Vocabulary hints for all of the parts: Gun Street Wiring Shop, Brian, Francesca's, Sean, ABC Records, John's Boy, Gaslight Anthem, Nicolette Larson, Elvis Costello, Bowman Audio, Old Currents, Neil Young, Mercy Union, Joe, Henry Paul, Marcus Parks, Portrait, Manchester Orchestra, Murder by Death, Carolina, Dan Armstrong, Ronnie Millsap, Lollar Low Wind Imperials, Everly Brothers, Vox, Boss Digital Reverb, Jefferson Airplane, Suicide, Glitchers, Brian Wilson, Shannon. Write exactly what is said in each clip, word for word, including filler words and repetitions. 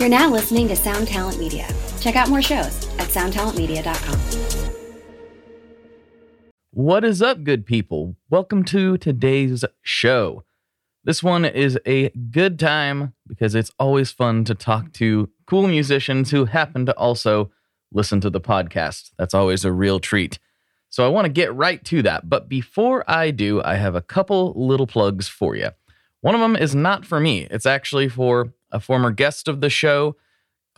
You're now listening to Sound Talent Media. Check out more shows at sound talent media dot com. What is up, good people? Welcome to today's show. This one is a good time because it's always fun to talk to cool musicians who happen to also listen to the podcast. That's always a real treat. So I want to get right to that. But before I do, I have a couple little plugs for you. One of them is not for me. It's actually for a former guest of the show,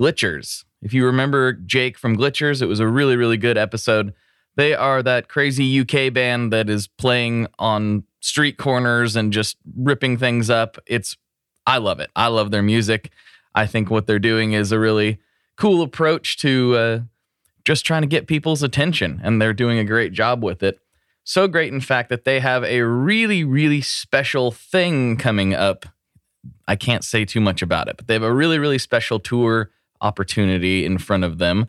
Glitchers. If you remember Jake from Glitchers, it was a really, really good episode. They are that crazy U K band that is playing on street corners and just ripping things up. It's, I love it. I love their music. I think what they're doing is a really cool approach to uh, just trying to get people's attention, and they're doing a great job with it. So great, in fact, that they have a really, really special thing coming up. I can't say too much about it, but they have a really, really special tour opportunity in front of them,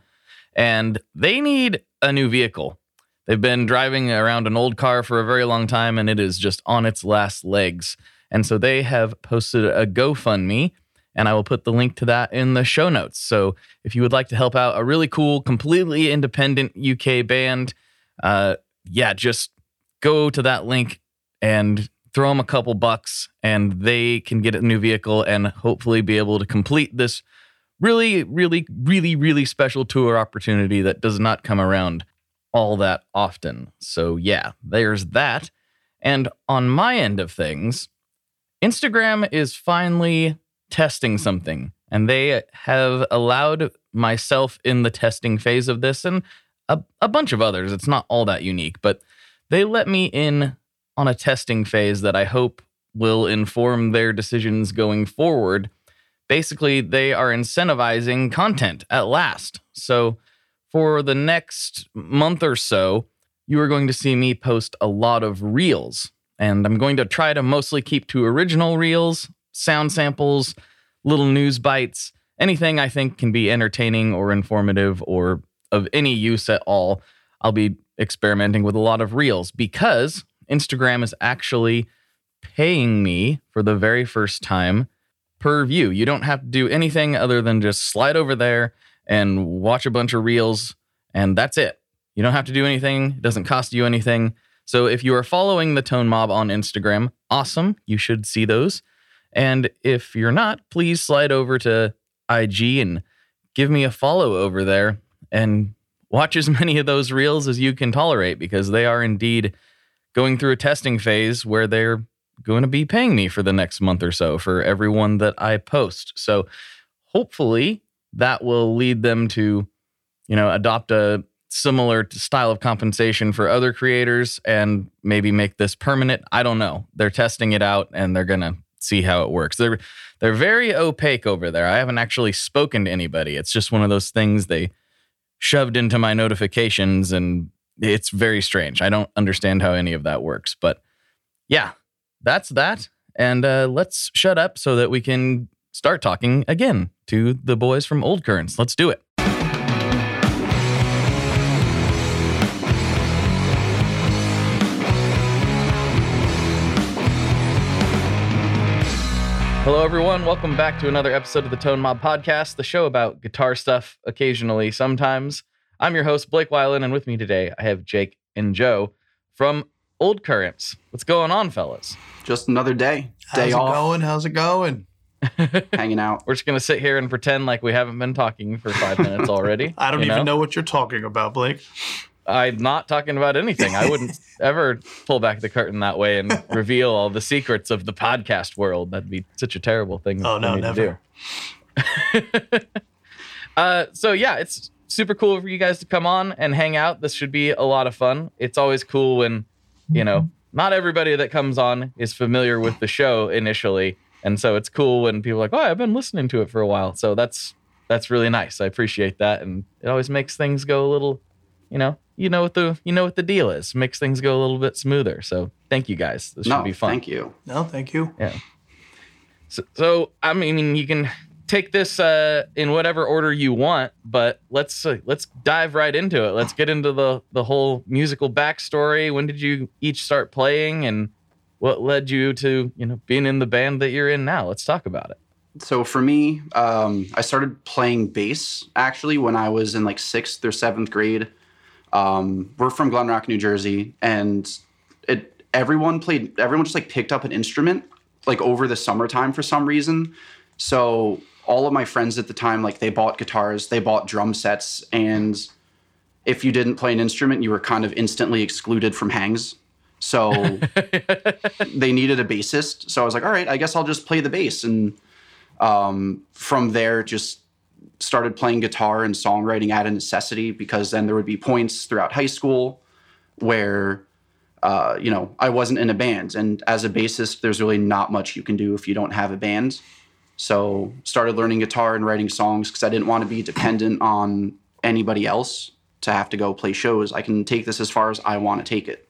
and they need a new vehicle. They've been driving around an old car for a very long time, and it is just on its last legs. And so they have posted a GoFundMe, and I will put the link to that in the show notes. So if you would like to help out a really cool, completely independent U K band, uh, yeah, just go to that link and throw them a couple bucks, and they can get a new vehicle and hopefully be able to complete this really, really, really, really special tour opportunity that does not come around all that often. So yeah, there's that. And on my end of things, Instagram is finally testing something, and they have allowed myself in the testing phase of this and a, a bunch of others. It's not all that unique, but they let me in on a testing phase that I hope will inform their decisions going forward. Basically, they are incentivizing content at last. So for the next month or so, you are going to see me post a lot of reels. And I'm going to try to mostly keep to original reels, sound samples, little news bites, anything I think can be entertaining or informative or of any use at all. I'll be experimenting with a lot of reels because Instagram is actually paying me for the very first time per view. You don't have to do anything other than just slide over there and watch a bunch of reels, and that's it. You don't have to do anything. It doesn't cost you anything. So if you are following the Tone Mob on Instagram, awesome. You should see those. And if you're not, please slide over to I G and give me a follow over there and watch as many of those reels as you can tolerate, because they are indeed going through a testing phase where they're going to be paying me for the next month or so for everyone that I post. So hopefully that will lead them to, you know, adopt a similar style of compensation for other creators and maybe make this permanent. I don't know. They're testing it out, and they're going to see how it works. They're they're very opaque over there. I haven't actually spoken to anybody. It's just one of those things they shoved into my notifications, and it's very strange. I don't understand how any of that works. But yeah, that's that. And uh, let's shut up so that we can start talking again to the boys from Old Currents. Let's do it. Hello, everyone. Welcome back to another episode of the Tone Mob Podcast, the show about guitar stuff occasionally, sometimes. I'm your host, Blake Weiland, and with me today, I have Jake and Joe from Old Currents. What's going on, fellas? Just another day. Day How's off. How's it going? How's it going? Hanging out. We're just going to sit here and pretend like we haven't been talking for five minutes already. I don't you know? even know what you're talking about, Blake. I'm not talking about anything. I wouldn't ever pull back the curtain that way and reveal all the secrets of the podcast world. That'd be such a terrible thing. Oh, no, never. To do. uh, so, yeah, it's super cool for you guys to come on and hang out. This should be a lot of fun. It's always cool when, you know, not everybody that comes on is familiar with the show initially. And so it's cool when people are like, oh, I've been listening to it for a while. So that's that's really nice. I appreciate that. And it always makes things go a little, you know, you know what the you know what the deal is. Makes things go a little bit smoother. So thank you guys. This no, should be fun. Thank you. No, thank you. Yeah. So, so I mean, you can take this uh, in whatever order you want, but let's uh, let's dive right into it. Let's get into the the whole musical backstory. When did you each start playing, and what led you to, you know, being in the band that you're in now? Let's talk about it. So for me, um, I started playing bass, actually, when I was in, like, sixth or seventh grade. Um, we're from Glen Rock, New Jersey, and it everyone played, everyone just, like, picked up an instrument, like, over the summertime for some reason. So all of my friends at the time, like, they bought guitars, they bought drum sets, and if you didn't play an instrument, you were kind of instantly excluded from hangs. So they needed a bassist. So I was like, all right, I guess I'll just play the bass. And um, from there, just started playing guitar and songwriting out of necessity, because then there would be points throughout high school where, uh, you know, I wasn't in a band. And as a bassist, there's really not much you can do if you don't have a band. So started learning guitar and writing songs because I didn't want to be dependent on anybody else to have to go play shows. I can take this as far as I want to take it.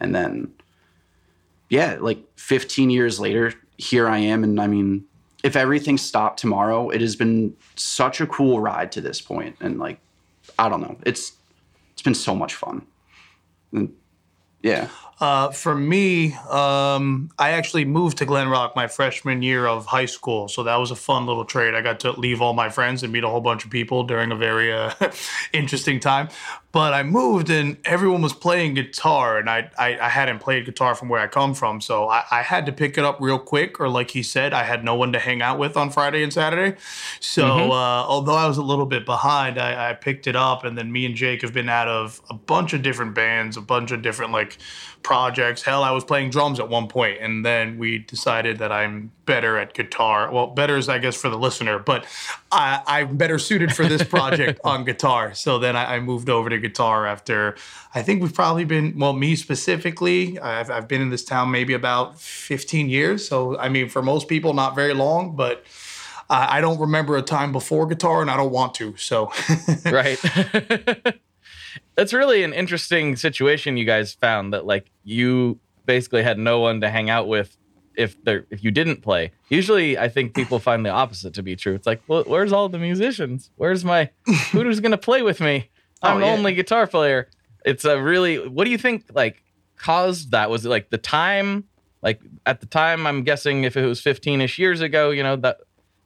And then, yeah, like fifteen years later, here I am. And I mean, if everything stopped tomorrow, it has been such a cool ride to this point. And like, I don't know, it's it's been so much fun. And yeah. Uh, for me, um, I actually moved to Glen Rock my freshman year of high school. So that was a fun little trade. I got to leave all my friends and meet a whole bunch of people during a very uh, interesting time. But I moved and everyone was playing guitar, and I, I, I hadn't played guitar from where I come from. So I, I had to pick it up real quick, or like he said, I had no one to hang out with on Friday and Saturday. So mm-hmm. uh, although I was a little bit behind, I, I picked it up. And then me and Jake have been out of a bunch of different bands, a bunch of different like projects. Hell, I was playing drums at one point, and then we decided that I'm better at guitar. Well, better is, I guess, for the listener, but I, I'm better suited for this project on guitar. So then I, I moved over to guitar after, I think we've probably been, well, me specifically, I've, I've been in this town maybe about fifteen years. So, I mean, for most people, not very long, but uh, I don't remember a time before guitar, and I don't want to, so. Right. That's really an interesting situation you guys found, that like you basically had no one to hang out with if there if you didn't play. Usually I think people find the opposite to be true. It's like, well, where's all the musicians? Where's my who's going to play with me? I'm oh, the yeah. only guitar player. It's a really, what do you think like caused that? Was it like the time, like at the time, I'm guessing if it was fifteen-ish years ago, you know, that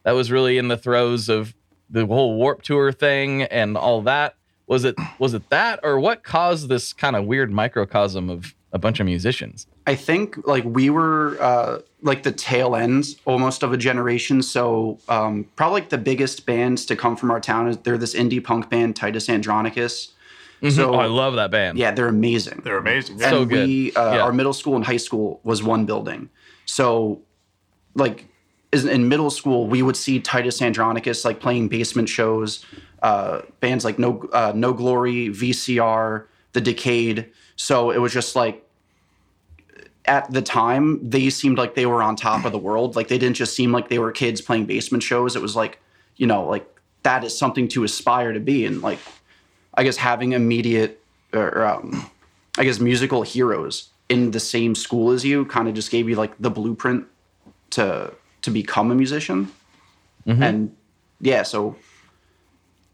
that was really in the throes of the whole Warped Tour thing and all that. Was it was it that, or what caused this kind of weird microcosm of a bunch of musicians? I think like we were uh, like the tail ends almost of a generation. So um, probably like the biggest bands to come from our town is they're this indie punk band, Titus Andronicus. Mm-hmm. So oh, I love that band. Yeah, they're amazing. They're amazing. Yeah. So and good. We, uh, yeah. Our middle school and high school was one building. So like in middle school, we would see Titus Andronicus like playing basement shows. Uh, bands like No uh, No Glory, V C R, The Decayed. So it was just like, at the time, they seemed like they were on top of the world. Like they didn't just seem like they were kids playing basement shows. It was like, you know, like that is something to aspire to be. And like, I guess having immediate, or um, I guess musical heroes in the same school as you kind of just gave you like the blueprint to to become a musician. Mm-hmm. And yeah, so...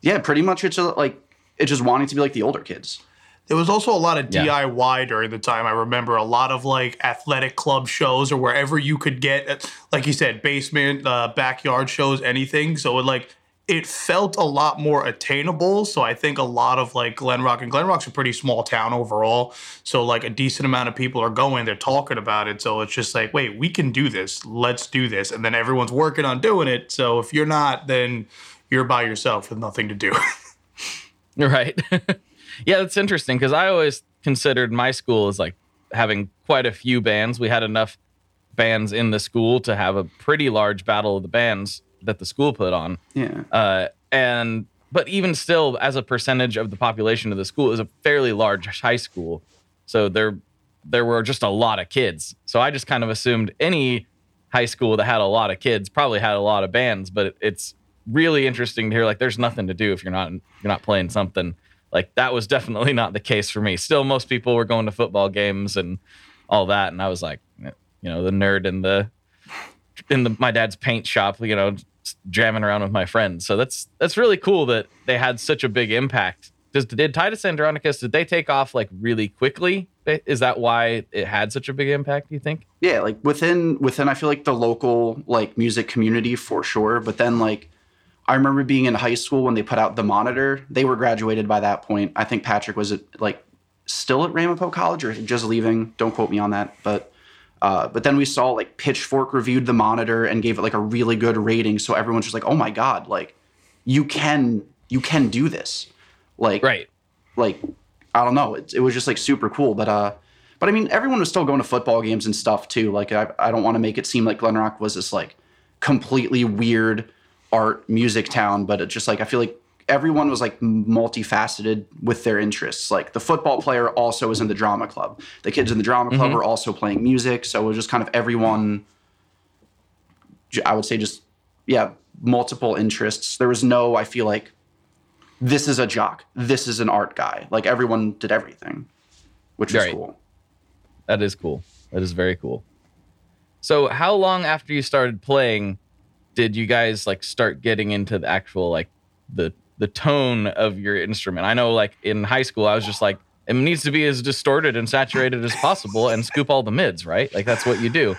Yeah, pretty much it's like it's just wanting to be like the older kids. There was also a lot of yeah. D I Y during the time. I remember a lot of like athletic club shows or wherever you could get, like you said, basement, uh, backyard shows, anything. So it like it felt a lot more attainable. So I think a lot of like Glen Rock, and Glen Rock's a pretty small town overall. So like a decent amount of people are going, they're talking about it. So it's just like, wait, we can do this. Let's do this. And then everyone's working on doing it. So if you're not, then... you're by yourself with nothing to do. Right. Yeah, that's interesting because I always considered my school as like having quite a few bands. We had enough bands in the school to have a pretty large battle of the bands that the school put on. Yeah. Uh, and but even still, as a percentage of the population of the school, it was a fairly large high school. So there, there were just a lot of kids. So I just kind of assumed any high school that had a lot of kids probably had a lot of bands, but it, it's really interesting to hear like there's nothing to do if you're not you're not playing something. Like that was definitely not the case for me. Still, most people were going to football games and all that, and I was like, you know, the nerd in the in the my dad's paint shop, you know, jamming around with my friends. So that's that's really cool that they had such a big impact does did Titus Andronicus, did they take off like really quickly? Is that why it had such a big impact, do you think? Yeah, like within within I feel like the local like music community for sure. But then like I remember being in high school when they put out The Monitor. They were graduated by that point. I think Patrick was at, like still at Ramapo College or just leaving. Don't quote me on that. But uh, but then we saw like Pitchfork reviewed The Monitor and gave it like a really good rating. So everyone's just like, oh my God, like you can you can do this. Like right. Like I don't know. It, it was just like super cool. But uh, but I mean, everyone was still going to football games and stuff too. Like I, I don't want to make it seem like Glen Rock was this like completely weird art music town, but it's just like I feel like everyone was like multifaceted with their interests. Like the football player also was in the drama club. The kids in the drama club mm-hmm. were also playing music. So it was just kind of everyone, I would say just, yeah, multiple interests. There was no, I feel like, this is a jock, this is an art guy. Like everyone did everything, which was right. cool. That is cool. That is very cool. So how long after you started playing did you guys like start getting into the actual like the the tone of your instrument? I know like in high school I was just like, it needs to be as distorted and saturated as possible and scoop all the mids, right? Like that's what you do.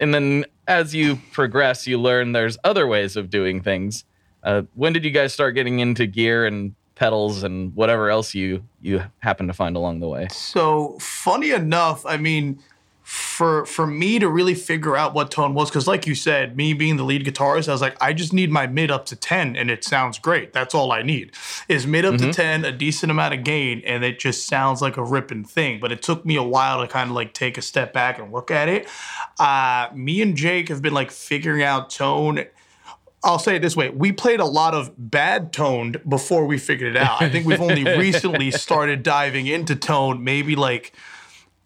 And then as you progress, you learn there's other ways of doing things. Uh, when did you guys start getting into gear and pedals and whatever else you you happen to find along the way? So funny enough, I mean, for for me to really figure out what tone was, because like you said, me being the lead guitarist, I was like, I just need my mid up to ten and it sounds great. That's all I need is mid up mm-hmm. to ten, a decent amount of gain, and it just sounds like a ripping thing. But it took me a while to kind of like take a step back and look at it. Uh, me and Jake have been like figuring out tone. I'll say it this way. We played a lot of bad toned before we figured it out. I think we've only recently started diving into tone, maybe like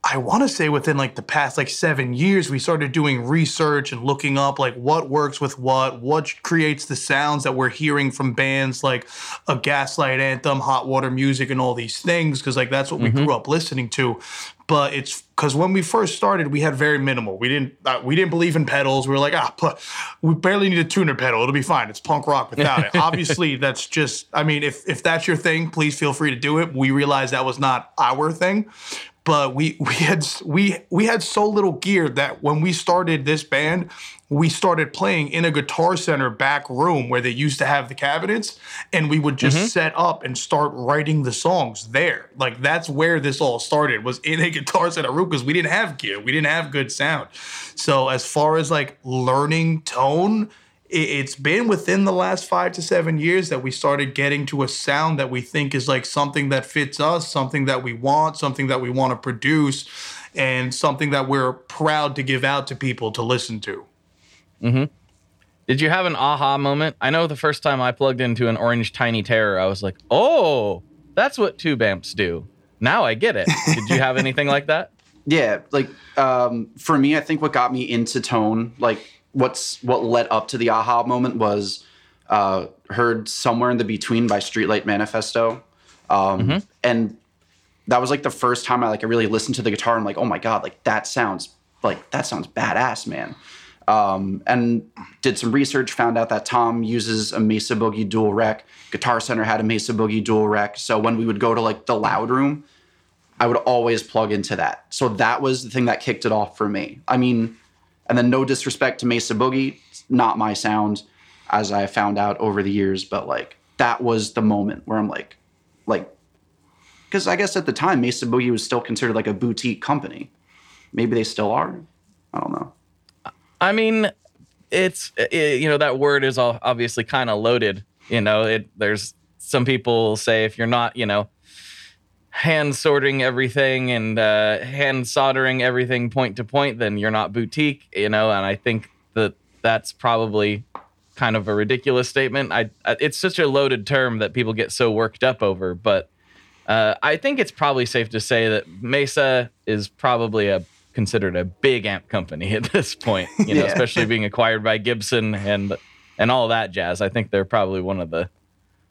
I want to say within like the past like seven years, we started doing research and looking up like what works with what, what creates the sounds that we're hearing from bands like a Gaslight Anthem, Hot Water Music, and all these things, because like that's what mm-hmm. we grew up listening to. But it's because when we first started, we had very minimal. We didn't uh, we didn't believe in pedals. We were like, ah, pl- we barely need a tuner pedal. It'll be fine. It's punk rock without it. Obviously, that's just, I mean, if if that's your thing, please feel free to do it. We realized that was not our thing. But we we had we we had so little gear that when we started this band, we started playing in a Guitar Center back room where they used to have the cabinets, and we would just mm-hmm. set up and start writing the songs there. Like that's where this all started, was in a Guitar Center room, because we didn't have gear, we didn't have good sound. So as far as like learning tone, it's been within the last five to seven years that we started getting to a sound that we think is like something that fits us, something that we want, something that we want to produce, and something that we're proud to give out to people to listen to. Mm-hmm. Did you have an aha moment? I know the first time I plugged into an Orange Tiny Terror, I was like, oh, that's what tube amps do. Now I get it. Did you have anything like that? Yeah, like um, for me, I think what got me into tone, like, What's what led up to the aha moment was uh, heard Somewhere in the Between by Streetlight Manifesto. Um, mm-hmm. And that was like the first time I like I really listened to the guitar. I'm like, oh my God, like that sounds like that sounds badass, man. Um, and did some research, found out that Tom uses a Mesa Boogie dual rec. Guitar Center had a Mesa Boogie dual rec. So when we would go to like the loud room, I would always plug into that. So that was the thing that kicked it off for me. I mean, and then no disrespect to Mesa Boogie, not my sound, as I found out over the years. But like that was the moment where I'm like, like, because I guess at the time Mesa Boogie was still considered like a boutique company. Maybe they still are. I don't know. I mean, it's it, you know, that word is all obviously kind of loaded. You know, it, there's some people say if you're not, you know, hand sorting everything and uh, hand soldering everything point to point, then you're not boutique, you know. And I think that that's probably kind of a ridiculous statement. I, it's such a loaded term that people get so worked up over, but uh, I think it's probably safe to say that Mesa is probably a considered a big amp company at this point, you know, yeah. especially being acquired by Gibson and and all that jazz. I think they're probably one of the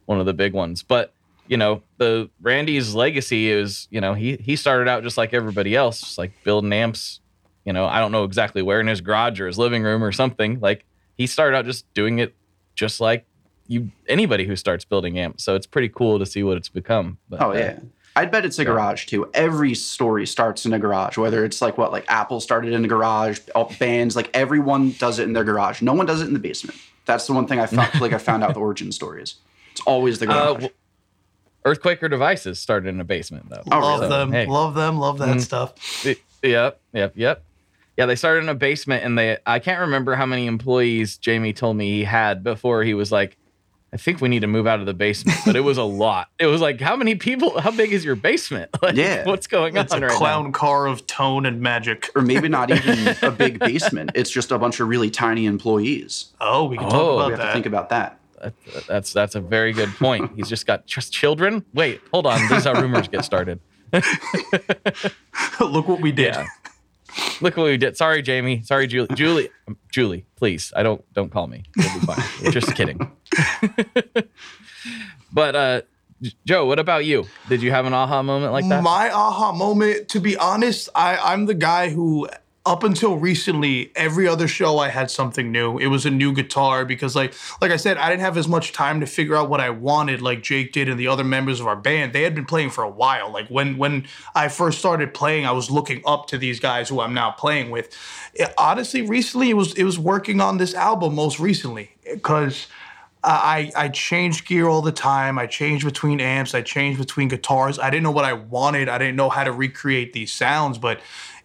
one of the big ones, but. You know, the Randy's legacy is, you know, he he started out just like everybody else, just like building amps, you know, I don't know exactly where, in his garage or his living room or something. Like he started out just doing it just like you anybody who starts building amps. So it's pretty cool to see what it's become. But, oh, yeah. Uh, I'd bet it's a garage, too. Every story starts in a garage, whether it's like what, like Apple started in a garage, all bands, like everyone does it in their garage. No one does it in the basement. That's the one thing I felt like I found out the origin stories. It's always the garage. Uh, w- Earthquaker Devices started in a basement, though. Oh, love so, them. Hey. Love them. Love that mm-hmm. stuff. It, yep. Yep. Yep. Yeah, they started in a basement, and they I can't remember how many employees Jamie told me he had before he was like, I think we need to move out of the basement, but it was a lot. It was like, how many people? How big is your basement? Like, yeah. What's going it's on right now? It's a clown car of tone and magic. Or maybe not even a big basement. It's just a bunch of really tiny employees. Oh, we can oh, talk about we have that. To think about that. that. That's that's a very good point. He's just got just children. Wait, hold on. This is how rumors get started. Look what we did. Yeah. Look what we did. Sorry, Jamie. Sorry, Julie. Julie, Julie, please. I don't don't call me. We'll be fine. We're just kidding. But uh Joe, what about you? Did you have an aha moment like that? My aha moment, to be honest, I, I'm the guy who up until recently, every other show I had something new. It was a new guitar because like like I said, I didn't have as much time to figure out what I wanted like Jake did and the other members of our band. They had been playing for a while. Like when when I first started playing, I was looking up to these guys who I'm now playing with. It, honestly, recently it was it was working on this album most recently because I, I changed gear all the time. I changed between amps. I changed between guitars. I didn't know what I wanted. I didn't know how to recreate these sounds. But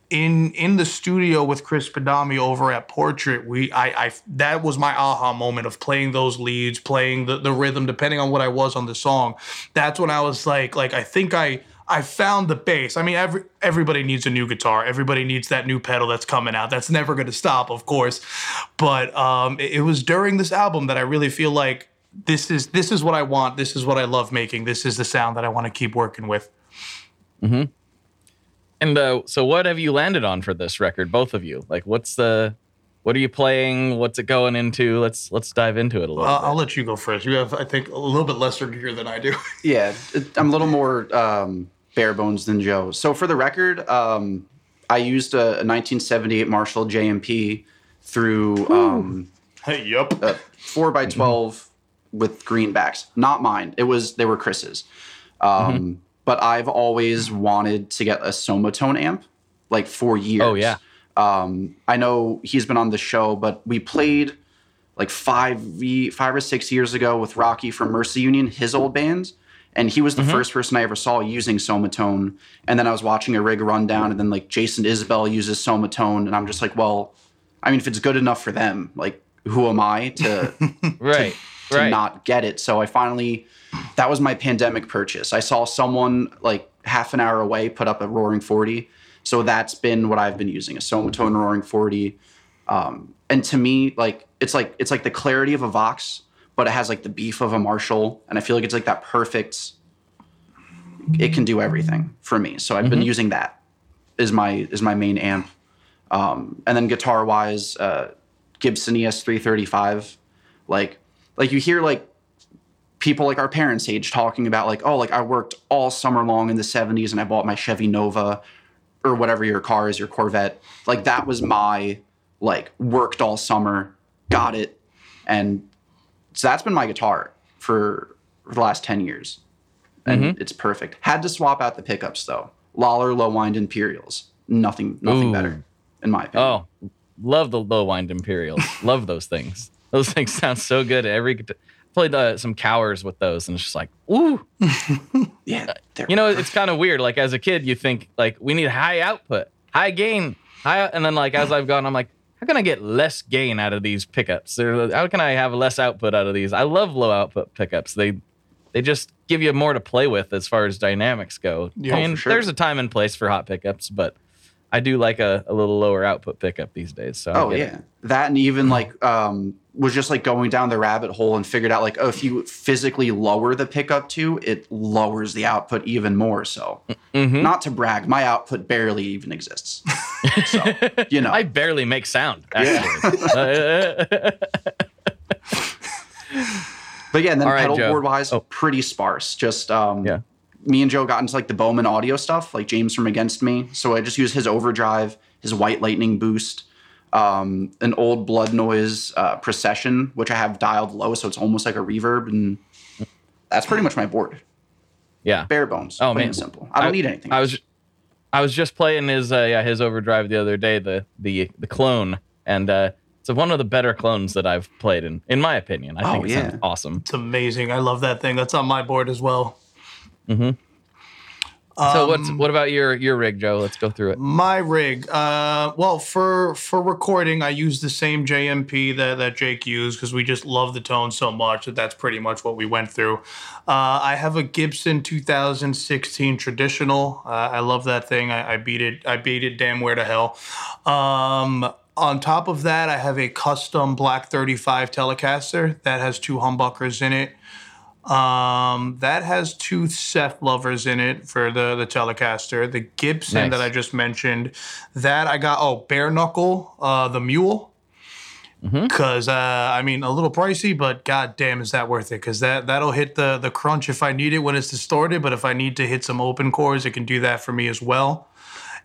in in the studio with Chris Badami over at Portrait, we I, I that was my aha moment of playing those leads, playing the, the rhythm, depending on what I was on the song. That's when I was like, like I think I... I found the bass. I mean, every, everybody needs a new guitar. Everybody needs that new pedal that's coming out. That's never going to stop, of course. But um, it, it was during this album that I really feel like this is this is what I want. This is what I love making. This is the sound that I want to keep working with. Mm-hmm. And uh, so what have you landed on for this record, both of you? Like, what's the... What are you playing? What's it going into? Let's let's dive into it a little uh, bit. I'll let you go first. You have, I think, a little bit lesser gear than I do. Yeah, it, I'm a little more um, bare bones than Joe. So for the record, um, I used a, a nineteen seventy-eight Marshall J M P through um, hey, yep. a four by twelve mm-hmm. with greenbacks. Not mine. It was They were Chris's. Um, mm-hmm. But I've always wanted to get a Somatone amp, like for years. Oh, yeah. Um, I know he's been on the show, but we played like five, five or six years ago with Rocky from Mercy Union, his old band, and he was the mm-hmm. first person I ever saw using Somatone. And then I was watching a rig rundown, and then like Jason Isbell uses Somatone, and I'm just like, well, I mean, if it's good enough for them, like, who am I to right, to, to right. not get it? So I finally, that was my pandemic purchase. I saw someone like half an hour away put up a Roaring forty. So that's been what I've been using, a Somatone Roaring forty. Um, and to me, like it's like it's like the clarity of a Vox, but it has like the beef of a Marshall. And I feel like it's like that perfect, it can do everything for me. So I've mm-hmm. been using that is my is my main amp. Um, and then guitar-wise, uh, Gibson E S three thirty-five. Like, like you hear like people like our parents' age talking about like, oh, like I worked all summer long in the seventies and I bought my Chevy Nova. Or whatever your car is, your Corvette, like that was my, like, worked all summer, got it. And so that's been my guitar for, for the last ten years. And mm-hmm. it's perfect. Had to swap out the pickups, though. Lollar Low Wind Imperials. Nothing nothing Ooh. Better, in my opinion. Oh, love the Low Wind Imperials. Love those things. Those things sound so good. Every guitar. Played uh, some cowers with those, and it's just like, ooh. Yeah, you know, perfect. It's kind of weird. Like, as a kid, you think, like, we need high output, high gain, high, and then, like, as I've gone, I'm like, how can I get less gain out of these pickups? They're, how can I have less output out of these? I love low output pickups. They they just give you more to play with as far as dynamics go. Yeah, I mean, sure. There's a time and place for hot pickups, but I do like a, a little lower output pickup these days. So oh, yeah. It. That and even, like, um, was just, like, going down the rabbit hole and figured out, like, oh, if you physically lower the pickup to, it lowers the output even more. So mm-hmm. not to brag, my output barely even exists. So, you know. I barely make sound, actually. Yeah. But, yeah, and then right, pedal board-wise, oh. pretty sparse. Just... Um, yeah. Me and Joe got into like the Bowman audio stuff, like James from Against Me. So I just use his overdrive, his White Lightning boost. um, an old Blood Noise uh, Procession, which I have dialed low, so it's almost like a reverb, and that's pretty much my board. Yeah, bare bones. Oh man, simple. I don't I, need anything. I was, I was just playing his uh, yeah, his overdrive the other day, the the the clone, and uh, it's one of the better clones that I've played in, in my opinion. I oh, think it yeah. sounds awesome. It's amazing. I love that thing. That's on my board as well. Mm-hmm. So um, what's what about your your rig, Joe? Let's go through it. My rig, uh, well, for for recording, I use the same J M P that, that Jake used because we just love the tone so much that that's pretty much what we went through. Uh, I have a Gibson two thousand sixteen Traditional. Uh, I love that thing. I, I beat it. I beat it damn where to hell. Um, on top of that, I have a custom Black thirty-five Telecaster that has two humbuckers in it. Um, that has two Seth lovers in it for the, the Telecaster. The Gibson nice. that I just mentioned, that I got, oh, Bare Knuckle, uh, the Mule. Because, mm-hmm. uh, I mean, a little pricey, but goddamn, is that worth it? Because that, that'll hit the, the crunch if I need it when it's distorted, but if I need to hit some open chords, it can do that for me as well.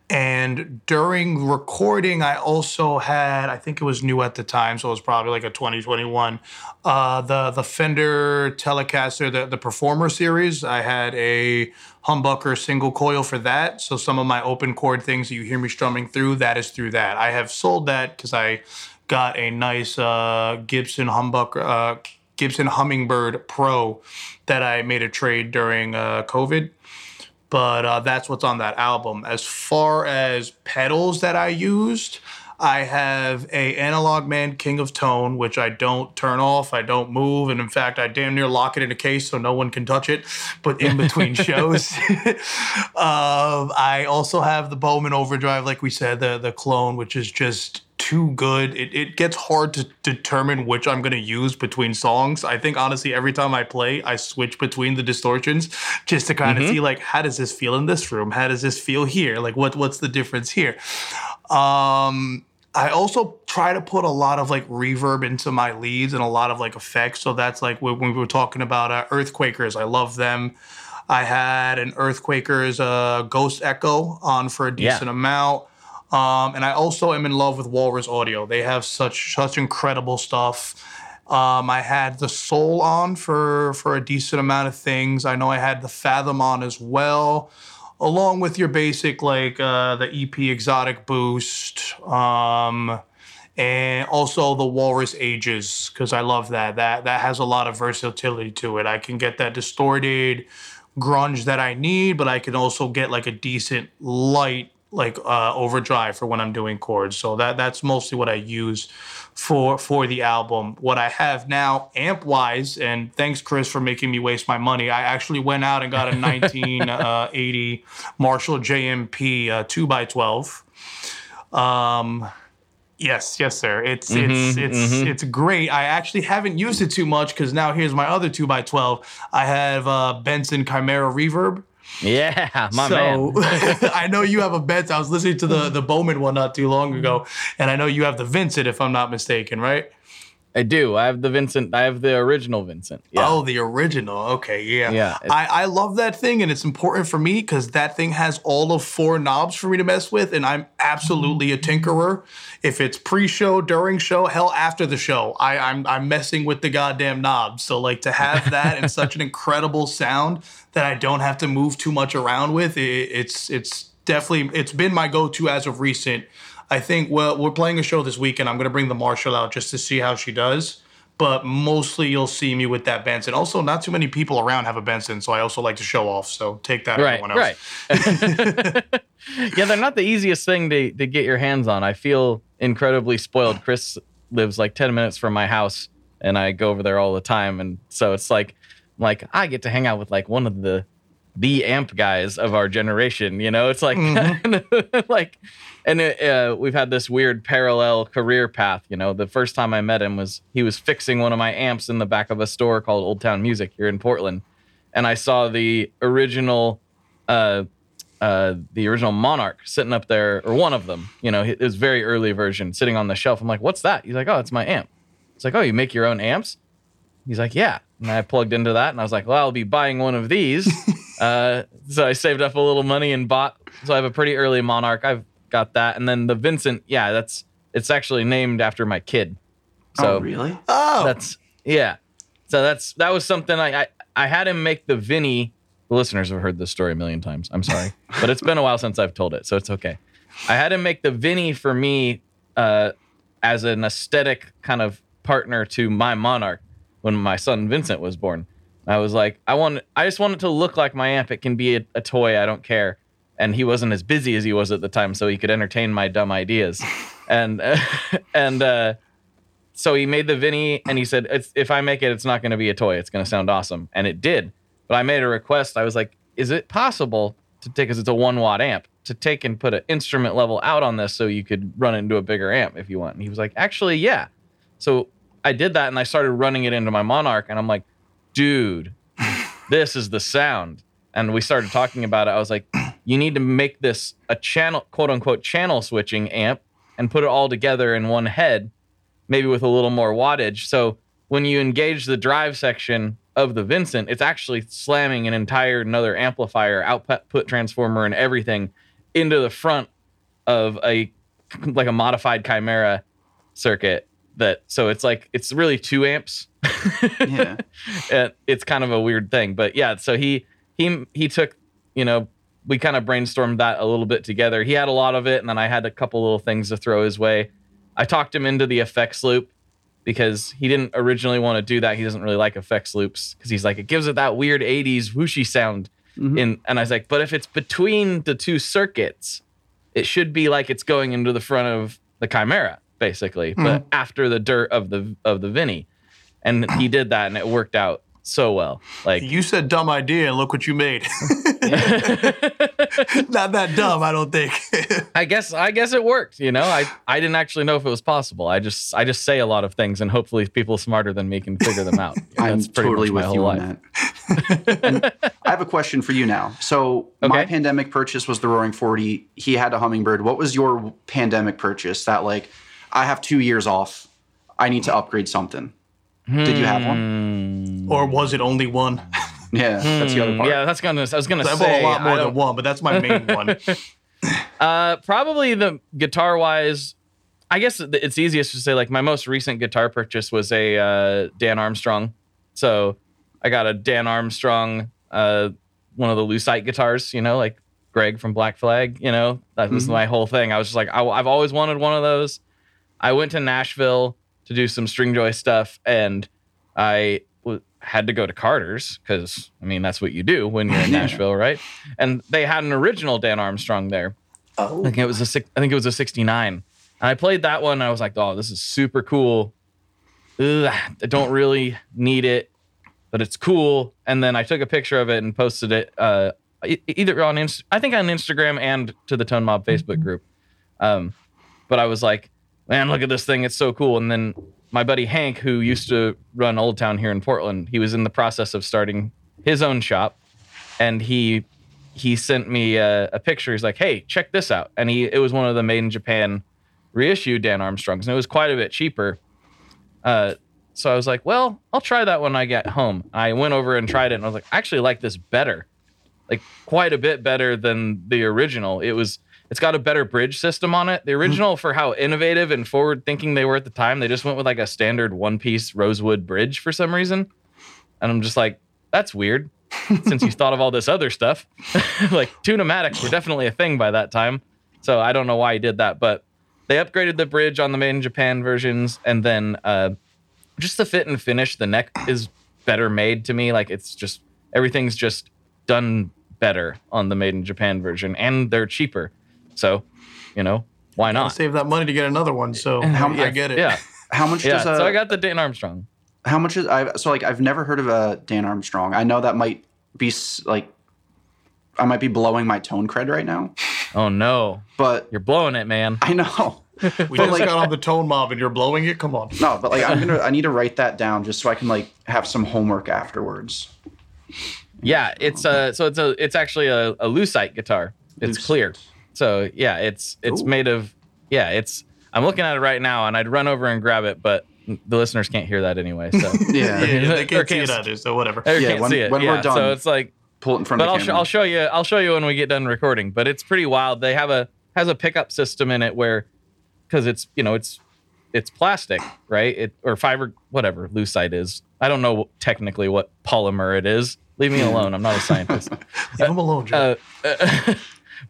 And during recording, I also had, I think it was new at the time, so it was probably like a twenty twenty-one, uh, the, the Fender Telecaster, the, the Performer series. I had a humbucker single coil for that. So some of my open chord things that you hear me strumming through, that is through that. I have sold that because I got a nice uh, Gibson humbucker, uh, Gibson Hummingbird Pro that I made a trade during uh, COVID. But uh, that's what's on that album. As far as pedals that I used, I have a Analog Man King of Tone, which I don't turn off, I don't move, and in fact, I damn near lock it in a case so no one can touch it, but in between shows. um, I also have the Bowman Overdrive, like we said, the, the clone, which is just too good. It, it gets hard to determine which I'm going to use between songs. I think, honestly, every time I play, I switch between the distortions just to kind of mm-hmm. see, like, how does this feel in this room? How does this feel here? Like, what what's the difference here? Um, I also try to put a lot of, like, reverb into my leads and a lot of, like, effects. So that's, like, when we were talking about uh, Earthquakers. I love them. I had an Earthquakers uh, Ghost Echo on for a decent yeah. amount. Um, and I also am in love with Walrus Audio. They have such such incredible stuff. Um, I had the Soul on for, for a decent amount of things. I know I had the Fathom on as well, along with your basic, like, uh, the E P Exotic Boost, um, and also the Walrus Ages, because I love that. That that has a lot of versatility to it. I can get that distorted grunge that I need, but I can also get, like, a decent light, like uh, overdrive for when I'm doing chords. So that that's mostly what I use for for the album. What I have now, amp-wise, and thanks, Chris, for making me waste my money, I actually went out and got a nineteen eighty Marshall J M P uh, two by twelve. Um, yes, yes, sir. It's, mm-hmm, it's, it's, mm-hmm. it's great. I actually haven't used it too much because now here's my other two by twelve. I have uh, Benson Chimera Reverb. Yeah, my so, man. I know you have a Benson. I was listening to the, the Bowman one not too long ago, and I know you have the Vincent, if I'm not mistaken, right? I do. I have the Vincent. I have the original Vincent. Yeah. Oh, the original. Okay, yeah. yeah I, I love that thing, and it's important for me because that thing has all of four knobs for me to mess with, and I'm absolutely a tinkerer. If it's pre-show, during show, hell, after the show, I, I'm I'm messing with the goddamn knobs. So, like, to have that and such an incredible sound that I don't have to move too much around with, it, it's it's definitely it's been my go-to as of recent. I think, well, we're playing a show this weekend. I'm going to bring the Marshall out just to see how she does. But mostly you'll see me with that Benson. Also, not too many people around have a Benson, so I also like to show off. So take that, right, everyone else. Right. Yeah, they're not the easiest thing to, to get your hands on. I feel incredibly spoiled. Chris lives like ten minutes from my house, and I go over there all the time. And so it's like, like I get to hang out with like one of the the amp guys of our generation, you know? It's like, mm-hmm. like, and it, uh, we've had this weird parallel career path, you know? The first time I met him was, he was fixing one of my amps in the back of a store called Old Town Music here in Portland. And I saw the original, uh, uh, the original Monarch sitting up there, or one of them, you know, it was very early version sitting on the shelf. I'm like, what's that? He's like, oh, it's my amp. It's like, oh, you make your own amps? He's like, yeah. And I plugged into that and I was like, well, I'll be buying one of these. Uh, so I saved up a little money and bought, so I have a pretty early Monarch. I've got that. And then the Vincent, yeah, that's It's actually named after my kid. So, oh, really? Oh, that's yeah. So that's that was something I, I I had him make the Vinny. The listeners have heard this story a million times. I'm sorry, but it's been a while since I've told it, so it's okay. I had him make the Vinny for me uh, as an aesthetic kind of partner to my Monarch when my son Vincent was born. I was like, I want, I just want it to look like my amp. It can be a, a toy. I don't care. And he wasn't as busy as he was at the time, so he could entertain my dumb ideas. And uh, and uh, so he made the Vinny, and he said, it's, if I make it, it's not going to be a toy. It's going to sound awesome. And it did. But I made a request. I was like, is it possible to take, because it's a one-watt amp, to take and put an instrument level out on this so you could run it into a bigger amp if you want? And he was like, actually, yeah. So I did that, and I started running it into my Monarch, and I'm like, dude, this is the sound. And we started talking about it. I was like, you need to make this a channel, quote unquote, channel switching amp and put it all together in one head, maybe with a little more wattage. So when you engage the drive section of the Vincent, it's actually slamming an entire another amplifier, output transformer and everything into the front of a like a modified Chimera circuit. That so it's like it's really two amps. Yeah, it, it's kind of a weird thing, but yeah. So he he he took, you know, we kind of brainstormed that a little bit together. He had a lot of it, and then I had a couple little things to throw his way. I talked him into the effects loop because he didn't originally want to do that. He doesn't really like effects loops because he's like, it gives it that weird eighties whooshy sound. Mm-hmm. In, and I was like, but if it's between the two circuits, it should be like it's going into the front of the Chimera, basically, mm-hmm. but after the dirt of the of the Vinny. And he did that, and it worked out so well. Like, you said dumb idea, and look what you made. Not that dumb, I don't think. I guess I guess it worked, you know. I, I didn't actually know if it was possible. I just I just say a lot of things, and hopefully people smarter than me can figure them out. I'm That's pretty totally much my with whole you life. On that. And I have a question for you now. So okay. My pandemic purchase was the Roaring forty. He had a Hummingbird. What was your pandemic purchase that, like, I have two years off, I need to upgrade something? Did you have one? Or was it only one? Yeah, that's the other part. Yeah, that's gonna. I was gonna say I bought a lot more than one, but that's my main one. uh, probably the guitar-wise, I guess it's easiest to say. Like my most recent guitar purchase was a uh, Dan Armstrong. So I got a Dan Armstrong, uh, one of the Lucite guitars. You know, like Greg from Black Flag. You know, that was mm-hmm. my whole thing. I was just like, I, I've always wanted one of those. I went to Nashville to do some Stringjoy stuff, and I w- had to go to Carter's because, I mean, that's what you do when you're in Nashville, right? And they had an original Dan Armstrong there. Oh, I think it was a I think it was a sixty-nine. And I played that one, and I was like, oh, this is super cool. Ugh, I don't really need it, but it's cool. And then I took a picture of it and posted it uh, either on Inst- I think on Instagram and to the Tone Mob Facebook group. Um, but I was like, man, look at this thing. It's so cool. And then my buddy Hank, who used to run Old Town here in Portland, he was in the process of starting his own shop. And he he sent me a, a picture. He's like, hey, check this out. And he it was one of the Made in Japan reissue Dan Armstrongs. And it was quite a bit cheaper. Uh, so I was like, well, I'll try that when I get home. I went over and tried it. And I was like, I actually like this better. Like, quite a bit better than the original. It was... It's got a better bridge system on it. The original, for how innovative and forward-thinking they were at the time, they just went with like a standard one-piece rosewood bridge for some reason. And I'm just like, that's weird, since you thought of all this other stuff. Like, tunamatics were definitely a thing by that time. So I don't know why he did that. But they upgraded the bridge on the Made in Japan versions. And then uh, just the fit and finish, the neck is better made to me. Like, it's just, everything's just done better on the Made in Japan version. And they're cheaper. So, you know, why not? Save that money to get another one. So how, yeah, I get it. Yeah. How much yeah. does uh, so I got the Dan Armstrong. How much is I? So like I've never heard of a Dan Armstrong. I know that might be like I might be blowing my tone cred right now. Oh no! But you're blowing it, man. I know. We just like, got on the Tone Mob and you're blowing it. Come on. No, but like I'm gonna. I need to write that down just so I can like have some homework afterwards. Yeah, it's a. So it's a. It's actually a, a Lucite guitar. It's Lucite. Clear. So yeah, it's it's Ooh. made of yeah, it's I'm looking at it right now and I'd run over and grab it, but the listeners can't hear that anyway. So yeah. yeah, they can't see it either, so whatever. They yeah, can't when, see it. When yeah, we're done, so it's like pull it in front but of the I'll, camera. I'll show you I'll show you when we get done recording, but it's pretty wild. They have a has a pickup system in it where because it's, you know, it's it's plastic, right? It or fiber, whatever Lucite is. I don't know technically what polymer it is. Leave me alone. I'm not a scientist. Leave him alone, Joe. Uh, uh,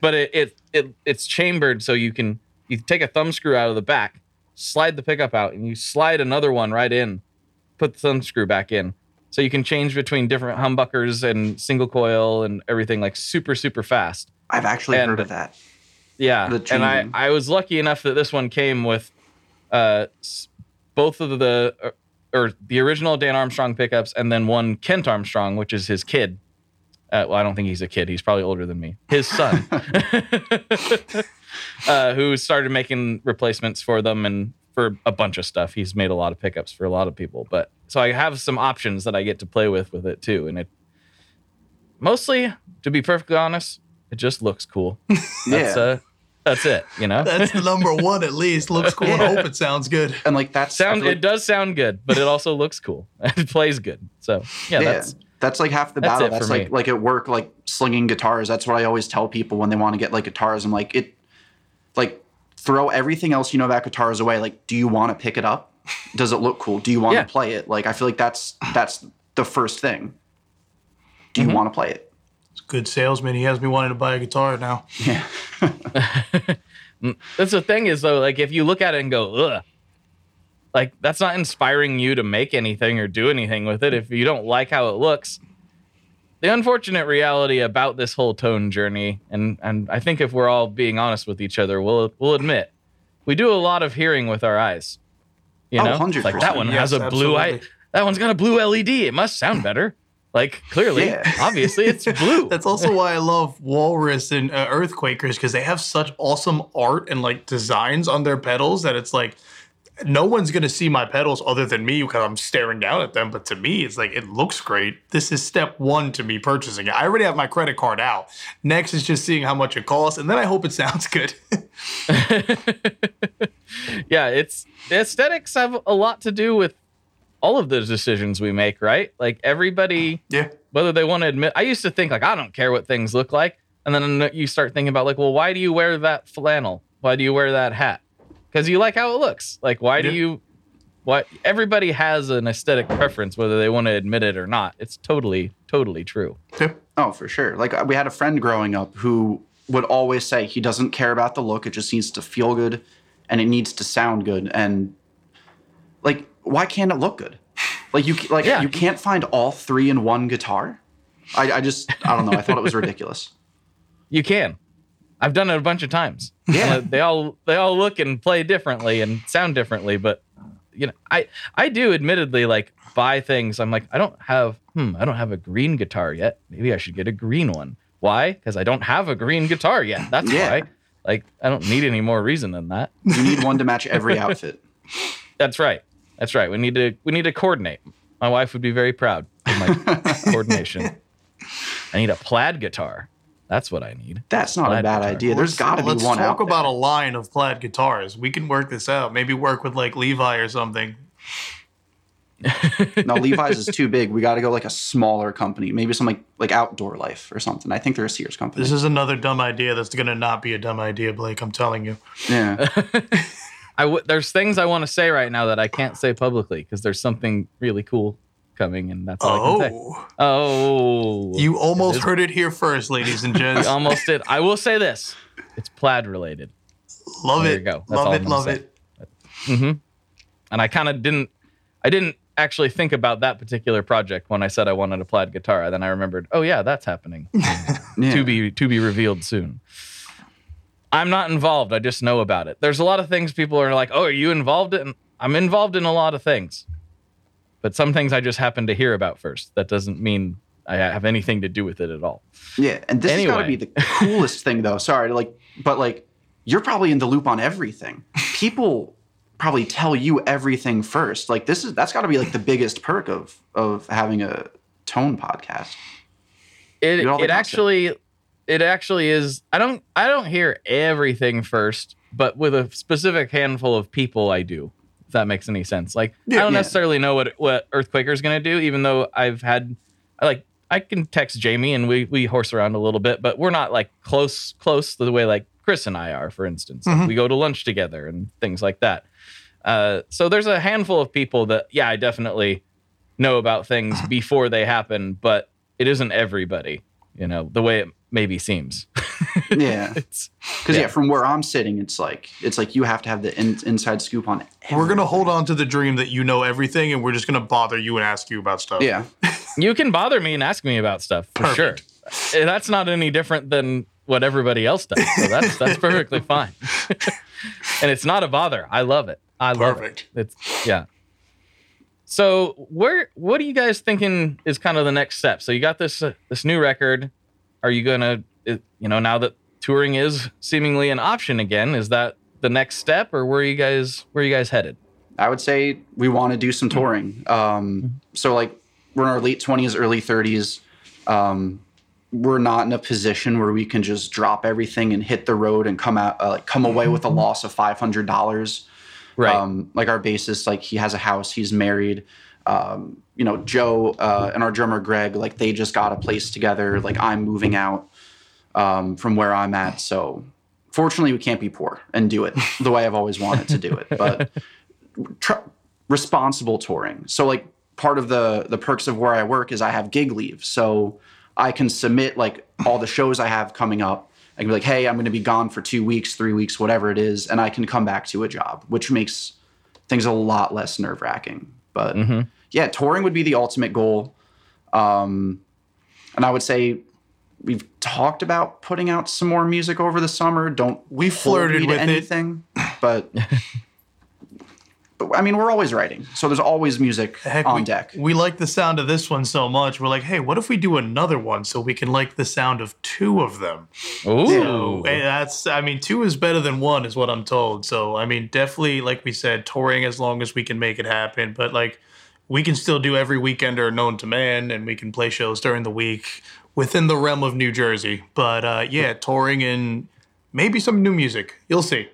but it, it it it's chambered so you can you take a thumb screw out of the back, slide the pickup out, and you slide another one right in, put the thumb screw back in. So you can change between different humbuckers and single coil and everything like super, super fast. I've actually and, heard of that. Yeah. And I, I was lucky enough that this one came with uh, both of the, uh, or the original Dan Armstrong pickups and then one Kent Armstrong, which is his kid. Uh, well, I don't think he's a kid. He's probably older than me. His son, uh, who started making replacements for them and for a bunch of stuff. He's made a lot of pickups for a lot of people, but so I have some options that I get to play with with it too. And it mostly, to be perfectly honest, it just looks cool. That's, yeah. Uh, that's it, you know? That's the number one, at least. Looks cool. Yeah. I hope it sounds good. And like that's sound, like, it does sound good, but it also looks cool. It plays good. So yeah, yeah. that's that's like half the that's battle. That's like me. Like at work, like slinging guitars. That's what I always tell people when they want to get like guitars. I'm like, it like throw everything else you know about guitars away. Like, do you want to pick it up? Does it look cool? Do you want yeah. to play it? Like, I feel like that's that's the first thing. Do you mm-hmm. want to play it? Good salesman. He has me wanting to buy a guitar now. Yeah. That's the thing is, though, like, if you look at it and go, ugh, like, that's not inspiring you to make anything or do anything with it if you don't like how it looks. The unfortunate reality about this whole tone journey, and, and I think if we're all being honest with each other, we'll we'll admit, we do a lot of hearing with our eyes. You know? Oh, one hundred percent. Like, that one yes, has a absolutely. blue eye. That one's got a blue L E D. It must sound better. Like, clearly, yeah. obviously, it's blue. That's also why I love Walrus and uh, Earthquakers, because they have such awesome art and, like, designs on their pedals that it's like, no one's going to see my pedals other than me because I'm staring down at them. But to me, it's like, it looks great. This is step one to me purchasing it. I already have my credit card out. Next is just seeing how much it costs, and then I hope it sounds good. Yeah, it's the aesthetics have a lot to do with all of those decisions we make, right? Like everybody, yeah. whether they want to admit, I used to think like, I don't care what things look like. And then you start thinking about like, well, why do you wear that flannel? Why do you wear that hat? Because you like how it looks. Like, why yeah. do you, what everybody has an aesthetic preference, whether they want to admit it or not. It's totally, totally true. Yeah. Oh, for sure. Like we had a friend growing up who would always say he doesn't care about the look. It just needs to feel good and it needs to sound good. And like, why can't it look good? Like you like yeah. you can't find all three in one guitar? I, I just, I don't know. I thought it was ridiculous. You can. I've done it a bunch of times. Yeah. They all they all look and play differently and sound differently. But, you know, I, I do admittedly like buy things. I'm like, I don't have, hmm, I don't have a green guitar yet. Maybe I should get a green one. Why? Because I don't have a green guitar yet. That's yeah. why. Like, I don't need any more reason than that. You need one to match every outfit. That's right. That's right. We need to we need to coordinate. My wife would be very proud of my coordination. I need a plaid guitar. That's what I need. That's not plaid a bad guitar. idea. There's got to be one out there. Let's talk about a line of plaid guitars. We can work this out. Maybe work with like Levi or something. No, Levi's is too big. We got to go like a smaller company. Maybe some like, like Outdoor Life or something. I think they're a Sears company. This is another dumb idea that's going to not be a dumb idea, Blake. I'm telling you. Yeah. I w- there's things I want to say right now that I can't say publicly because there's something really cool coming, and that's all oh. I can say. Oh. You almost it heard it here first, ladies and gents. You almost did. I will say this. It's plaid related. Love there it. There you go. That's love all it, love say. it. Mm-hmm. And I kind of didn't, I didn't actually think about that particular project when I said I wanted a plaid guitar. And then I remembered, oh yeah, that's happening. yeah. To be to be revealed soon. I'm not involved. I just know about it. There's a lot of things people are like, oh, are you involved in? I'm involved in a lot of things. But some things I just happen to hear about first. That doesn't mean I have anything to do with it at all. Yeah. And this anyway. has got to be the coolest thing, though. Sorry. like, But, like, you're probably in the loop on everything. People probably tell you everything first. Like, this is that's got to be, like, the biggest perk of, of having a tone podcast. It, it actually... It actually is. I don't. I don't hear everything first, but with a specific handful of people, I do. If that makes any sense. Like yeah, I don't yeah. necessarily know what what Earthquaker is going to do, even though I've had, like, I can text Jamie and we we horse around a little bit, but we're not like close close the way like Chris and I are, for instance. Mm-hmm. Like we go to lunch together and things like that. Uh, so there's a handful of people that, yeah, I definitely know about things before they happen, but it isn't everybody, you know, the way it maybe seems. Yeah. Because, yeah. yeah, from where I'm sitting, it's like it's like you have to have the in, inside scoop on everything. We're going to hold on to the dream that you know everything, and we're just going to bother you and ask you about stuff. Yeah. You can bother me and ask me about stuff, for perfect. Sure. That's not any different than what everybody else does, so that's that's perfectly fine. And it's not a bother. I love it. I love perfect. It. It's, yeah. So where what are you guys thinking is kind of the next step? So you got this uh, this new record. Are you going to, you know, now that touring is seemingly an option again, is that the next step, or where are you guys where are you guys headed? I would say we want to do some touring. Um, so like we're in our late twenties, early thirties. Um, we're not in a position where we can just drop everything and hit the road and come out uh, come away with a loss of five hundred dollars. Right. Um, like our bassist, like he has a house, he's married. Um, you know, Joe uh, and our drummer Greg, like they just got a place together. Like I'm moving out um, from where I'm at. So fortunately we can't be poor and do it the way I've always wanted to do it. But tr- responsible touring. So like part of the the perks of where I work is I have gig leave. So I can submit like all the shows I have coming up. I can be like, hey, I'm going to be gone for two weeks, three weeks, whatever it is. And I can come back to a job, which makes things a lot less nerve wracking. But mm-hmm. yeah, touring would be the ultimate goal. Um, and I would say we've talked about putting out some more music over the summer. Don't we flirted with anything, it. But, but I mean, we're always writing. So there's always music Heck, on we, deck. We like the sound of this one so much. We're like, hey, what if we do another one so we can like the sound of two of them? Ooh. So, and that's, I mean, two is better than one is what I'm told. So, I mean, definitely, like we said, touring as long as we can make it happen. But like, we can still do every weekender known to man, and we can play shows during the week within the realm of New Jersey. But uh, yeah, touring and maybe some new music. You'll see.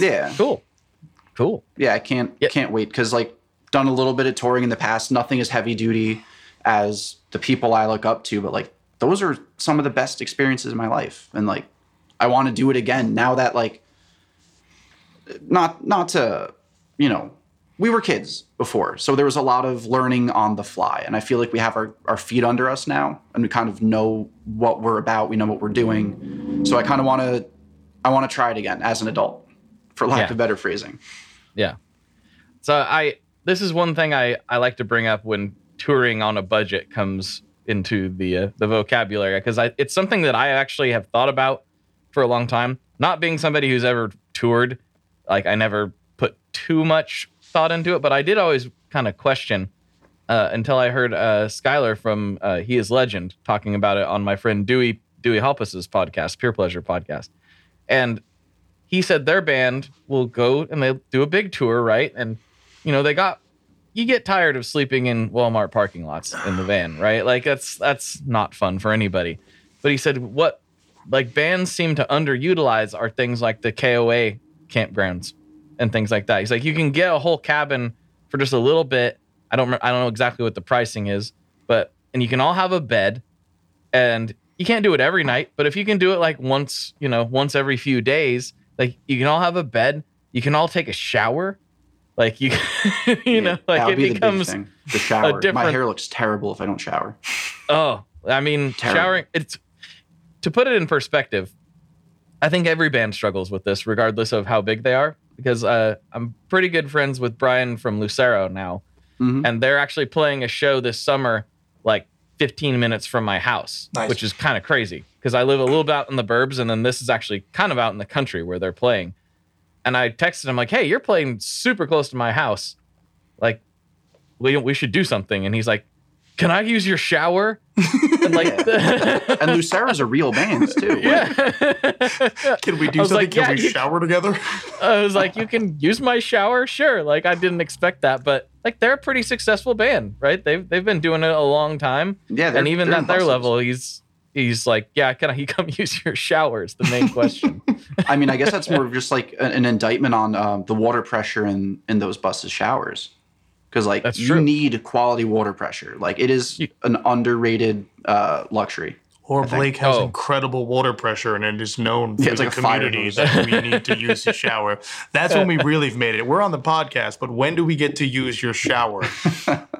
Yeah. Cool. Cool. Yeah, I can't yep. can't wait, because like done a little bit of touring in the past. Nothing as heavy duty as the people I look up to, but like those are some of the best experiences of my life. And like I want to do it again now that like not not to, you know, we were kids before, so there was a lot of learning on the fly. And I feel like we have our, our feet under us now, and we kind of know what we're about. We know what we're doing. So I kind of want to I want to try it again as an adult, for lack yeah. of better phrasing. Yeah. So I this is one thing I, I like to bring up when touring on a budget comes into the uh, the vocabulary, because I it's something that I actually have thought about for a long time. Not being somebody who's ever toured, like I never put too much thought into it, but I did always kind of question uh, until I heard uh, Skylar from uh, He Is Legend talking about it on my friend Dewey Dewey Halpus's podcast, Peer Pleasure Podcast. And he said their band will go and they'll do a big tour, right? And, you know, they got, you get tired of sleeping in Walmart parking lots in the van, right? Like that's, that's not fun for anybody. But he said what, like bands seem to underutilize are things like the K O A campgrounds and things like that. He's like, you can get a whole cabin for just a little bit. I don't I don't know exactly what the pricing is, but and you can all have a bed, and you can't do it every night, but if you can do it like once, you know, once every few days, like you can all have a bed, you can all take a shower. Like you you yeah, know, like it be becomes the, big thing. The shower. Different... My hair looks terrible if I don't shower. Oh, I mean, terrible. Showering it's to put it in perspective. I think every band struggles with this regardless of how big they are. Because uh, I'm pretty good friends with Brian from Lucero now. Mm-hmm. And they're actually playing a show this summer, like fifteen minutes from my house, nice. Which is kind of crazy. Because I live a little bit out in the burbs, and then this is actually kind of out in the country where they're playing. And I texted him like, hey, you're playing super close to my house. Like, we, we should do something. And he's like, can I use your shower? And, like, the- and Lucero's a real band, too. Yeah. Like, can we do something? Like, can yeah, we you- shower together? I was like, you can use my shower? Sure. Like, I didn't expect that. But, like, they're a pretty successful band, right? They've they've been doing it a long time. Yeah. And even at their level, he's he's like, yeah, can I come use your shower is the main question. I mean, I guess that's more of just, like, an, an indictment on um, the water pressure in, in those buses' showers. Because, like, that's you true. Need quality water pressure. Like, it is an underrated uh, luxury. Or I Blake think, has oh. incredible water pressure and it is known yeah, through the like community that we need to use the shower. That's when we really have made it. We're on the podcast, but when do we get to use your shower?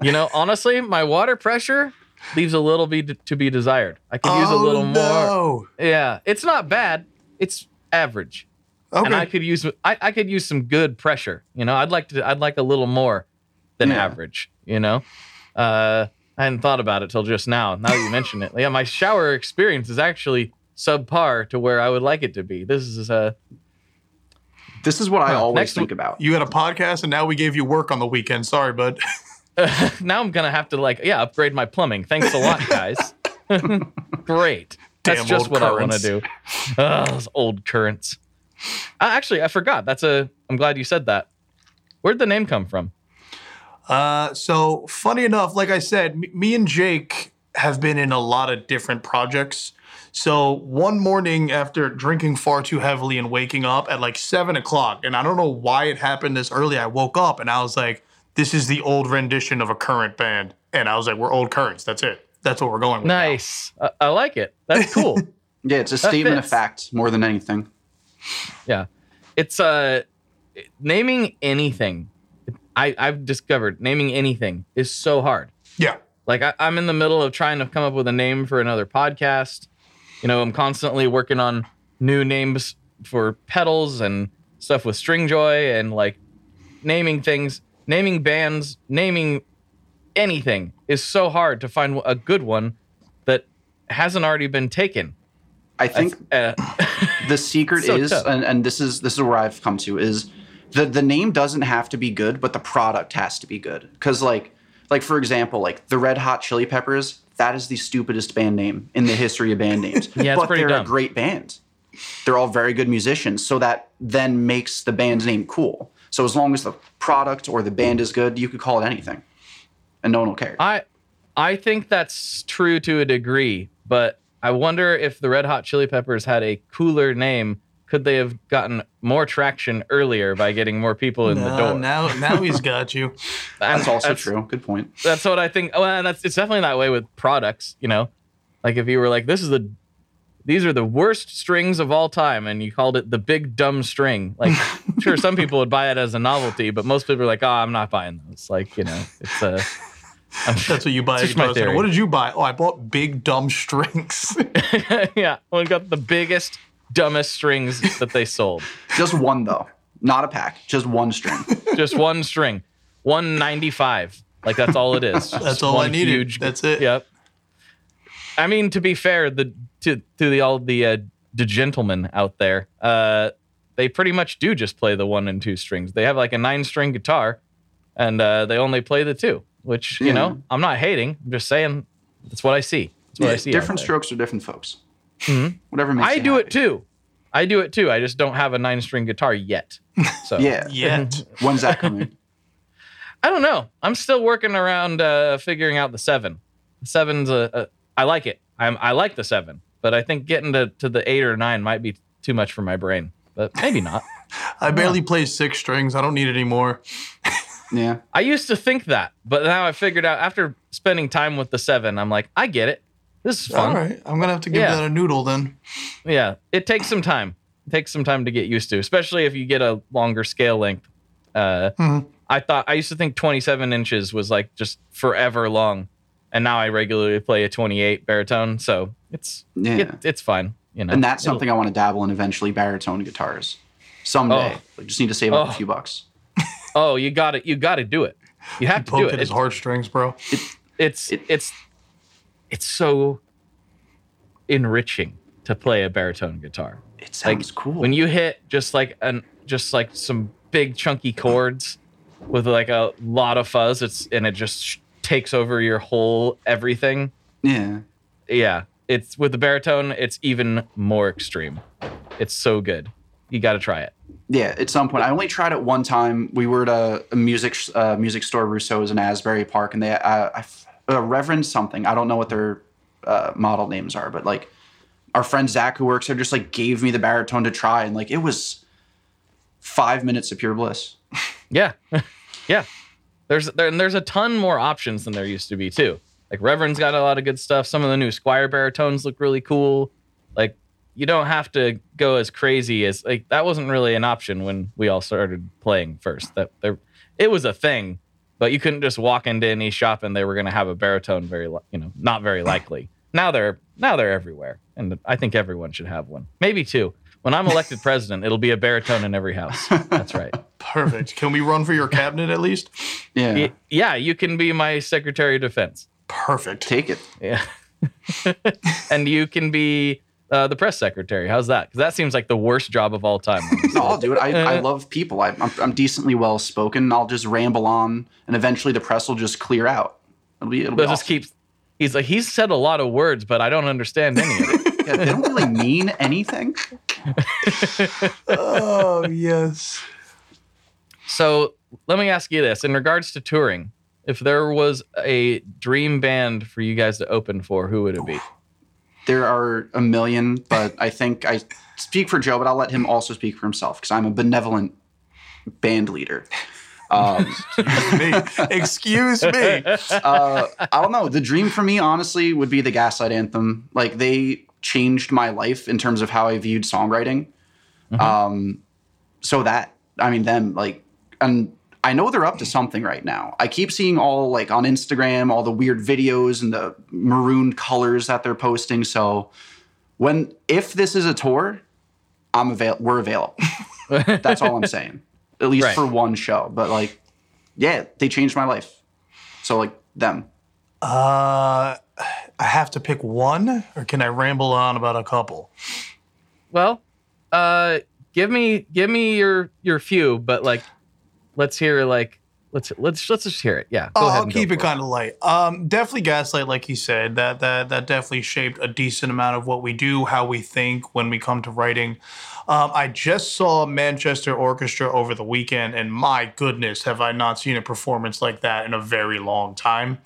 You know, honestly, my water pressure leaves a little be to be desired. I could oh, use a little no. more. Yeah, it's not bad. It's average. Okay. And I could use I, I could use some good pressure. You know, I'd like to I'd like a little more than yeah. average, you know? Uh I hadn't thought about it till just now. Now that you mention it, yeah, my shower experience is actually subpar to where I would like it to be. This is a. This is what I always think about. You had a podcast, and now we gave you work on the weekend. Sorry, bud. Uh, now I'm gonna have to like, yeah, upgrade my plumbing. Thanks a lot, guys. Great. That's Damn just what currents. I want to do. Ugh, those old currents. Uh, actually, I forgot. That's a. I'm glad you said that. Where'd the name come from? Uh, so funny enough, like I said, m- me and Jake have been in a lot of different projects. So one morning after drinking far too heavily and waking up at like seven o'clock, and I don't know why it happened this early, I woke up and I was like, this is the old rendition of a current band. And I was like, we're Old Currents. That's it. That's what we're going with. Nice. I-, I like it. That's cool. Yeah. It's a that statement fits. Of fact more than anything. Yeah. It's, uh, naming anything. I, I've discovered naming anything is so hard. Yeah. Like I, I'm in the middle of trying to come up with a name for another podcast. You know, I'm constantly working on new names for pedals and stuff with Stringjoy and like naming things, naming bands, naming anything is so hard to find a good one that hasn't already been taken. I think uh, the secret so is, and, and this is this is where I've come to is. The the name doesn't have to be good, but the product has to be good. Because, like, like for example, like the Red Hot Chili Peppers, that is the stupidest band name in the history of band names. Yeah, it's but pretty they're dumb. A great band. They're all very good musicians, so that then makes the band's name cool. So as long as the product or the band is good, you could call it anything, and no one will care. I I think that's true to a degree, but I wonder if the Red Hot Chili Peppers had a cooler name. Could they have gotten more traction earlier by getting more people in no, the door? Now, now he's got you. that's, that's also that's, true. Good point. That's what I think. Well, that's it's definitely that way with products. You know, like if you were like, "This is the, these are the worst strings of all time," and you called it the Big Dumb String. Like, sure, some people would buy it as a novelty, but most people are like, "Oh, I'm not buying those." Like, you know, it's a. Uh, That's what you buy. Like, what did you buy? Oh, I bought Big Dumb Strings. Yeah, well, I got the biggest. Dumbest strings that they sold. Just one, though. Not a pack. Just one string. Just one string. one ninety-five. Like, that's all it is. Just that's all I needed. Huge, that's it. Yep. I mean, to be fair, the to, to the all the, uh, the gentlemen out there, uh, they pretty much do just play the one and two strings. They have, like, a nine-string guitar, and uh, they only play the two, which, you yeah. know, I'm not hating. I'm just saying that's what I see. That's what yeah, I see. Different strokes are different folks. Mm-hmm. Whatever makes I you do happy. It too. I do it too. I just don't have a nine-string guitar yet. So yeah, yet. When's that coming? I don't know. I'm still working around uh, figuring out the seven. The seven's a, a. I like it. I'm. I like the seven, but I think getting to, to the eight or nine might be too much for my brain. But maybe not. I barely yeah. play six strings. I don't need any more. Yeah. I used to think that, but now I figured out after spending time with the seven, I'm like, I get it. This is fun. All right. I'm going to have to give yeah. that a noodle then. Yeah. It takes some time. It takes some time to get used to, especially if you get a longer scale length. Uh, mm-hmm. I thought I used to think twenty-seven inches was like just forever long. And now I regularly play a twenty-eight baritone. So it's yeah. it, it's fine. You know, and that's It'll, something I want to dabble in eventually, baritone guitars. Someday. Oh. I just need to save oh. up a few bucks. Oh, you got it. You got to do it. You have you to do it. At his heartstrings, bro. It, it's it, it's. It's so enriching to play a baritone guitar. It sounds like, cool. When you hit just like an just like some big chunky chords with like a lot of fuzz, it's and it just sh- takes over your whole everything. Yeah. Yeah. It's with the baritone, it's even more extreme. It's so good. You got to try it. Yeah, at some point. I only tried it one time. We were at a, a music uh, music store, Russo's in Asbury Park, and they uh, I Uh, Reverend something. I don't know what their uh, model names are, but like our friend Zach who works there just like gave me the baritone to try. And like, it was five minutes of pure bliss. Yeah. Yeah. There's, there, and there's a ton more options than there used to be too. Like Reverend's got a lot of good stuff. Some of the new Squire baritones look really cool. Like you don't have to go as crazy as like that wasn't really an option when we all started playing first. That there, it was a thing, but you couldn't just walk into any shop and they were going to have a baritone. Very, you know, not very likely. Now they're now they're everywhere, and I think everyone should have one, maybe two. When I'm elected president, it'll be a baritone in every house. That's right. Perfect. Can we run for your cabinet at least? Yeah. Yeah, you can be my Secretary of Defense. Perfect. Take it. Yeah. And you can be uh, the press secretary. How's that? Because that seems like the worst job of all time. No, I'll do it. I, I love people. I, I'm, I'm decently well spoken. And I'll just ramble on, and eventually the press will just clear out. It'll be. It'll be awesome. Just keep. He's like he's said a lot of words, but I don't understand any of it. Yeah, they don't really mean anything. Oh, yes. So let me ask you this. In regards to touring, if there was a dream band for you guys to open for, who would it be? There are a million, but I think I speak for Joe, but I'll let him also speak for himself because I'm a benevolent band leader. Um, Excuse me. Excuse me. Uh, I don't know. The dream for me, honestly, would be the Gaslight Anthem. Like, they changed my life in terms of how I viewed songwriting. Mm-hmm. Um, so that, I mean, them, like, and I know they're up to something right now. I keep seeing all, like, on Instagram, all the weird videos and the maroon colors that they're posting. So when, if this is a tour, I'm avail- we're available. That's all I'm saying. At least right. For one show. But, like, yeah, they changed my life. So, like, them. Uh... I have to pick one, or can I ramble on about a couple? Well, uh, give me give me your your few, but like, let's hear like let's let's let's just hear it. Yeah, go uh, ahead. I'll keep it kind of light. Um, definitely Gaslight, like he said, that that that definitely shaped a decent amount of what we do, how we think when we come to writing. Um, I just saw Manchester Orchestra over the weekend, and my goodness, have I not seen a performance like that in a very long time.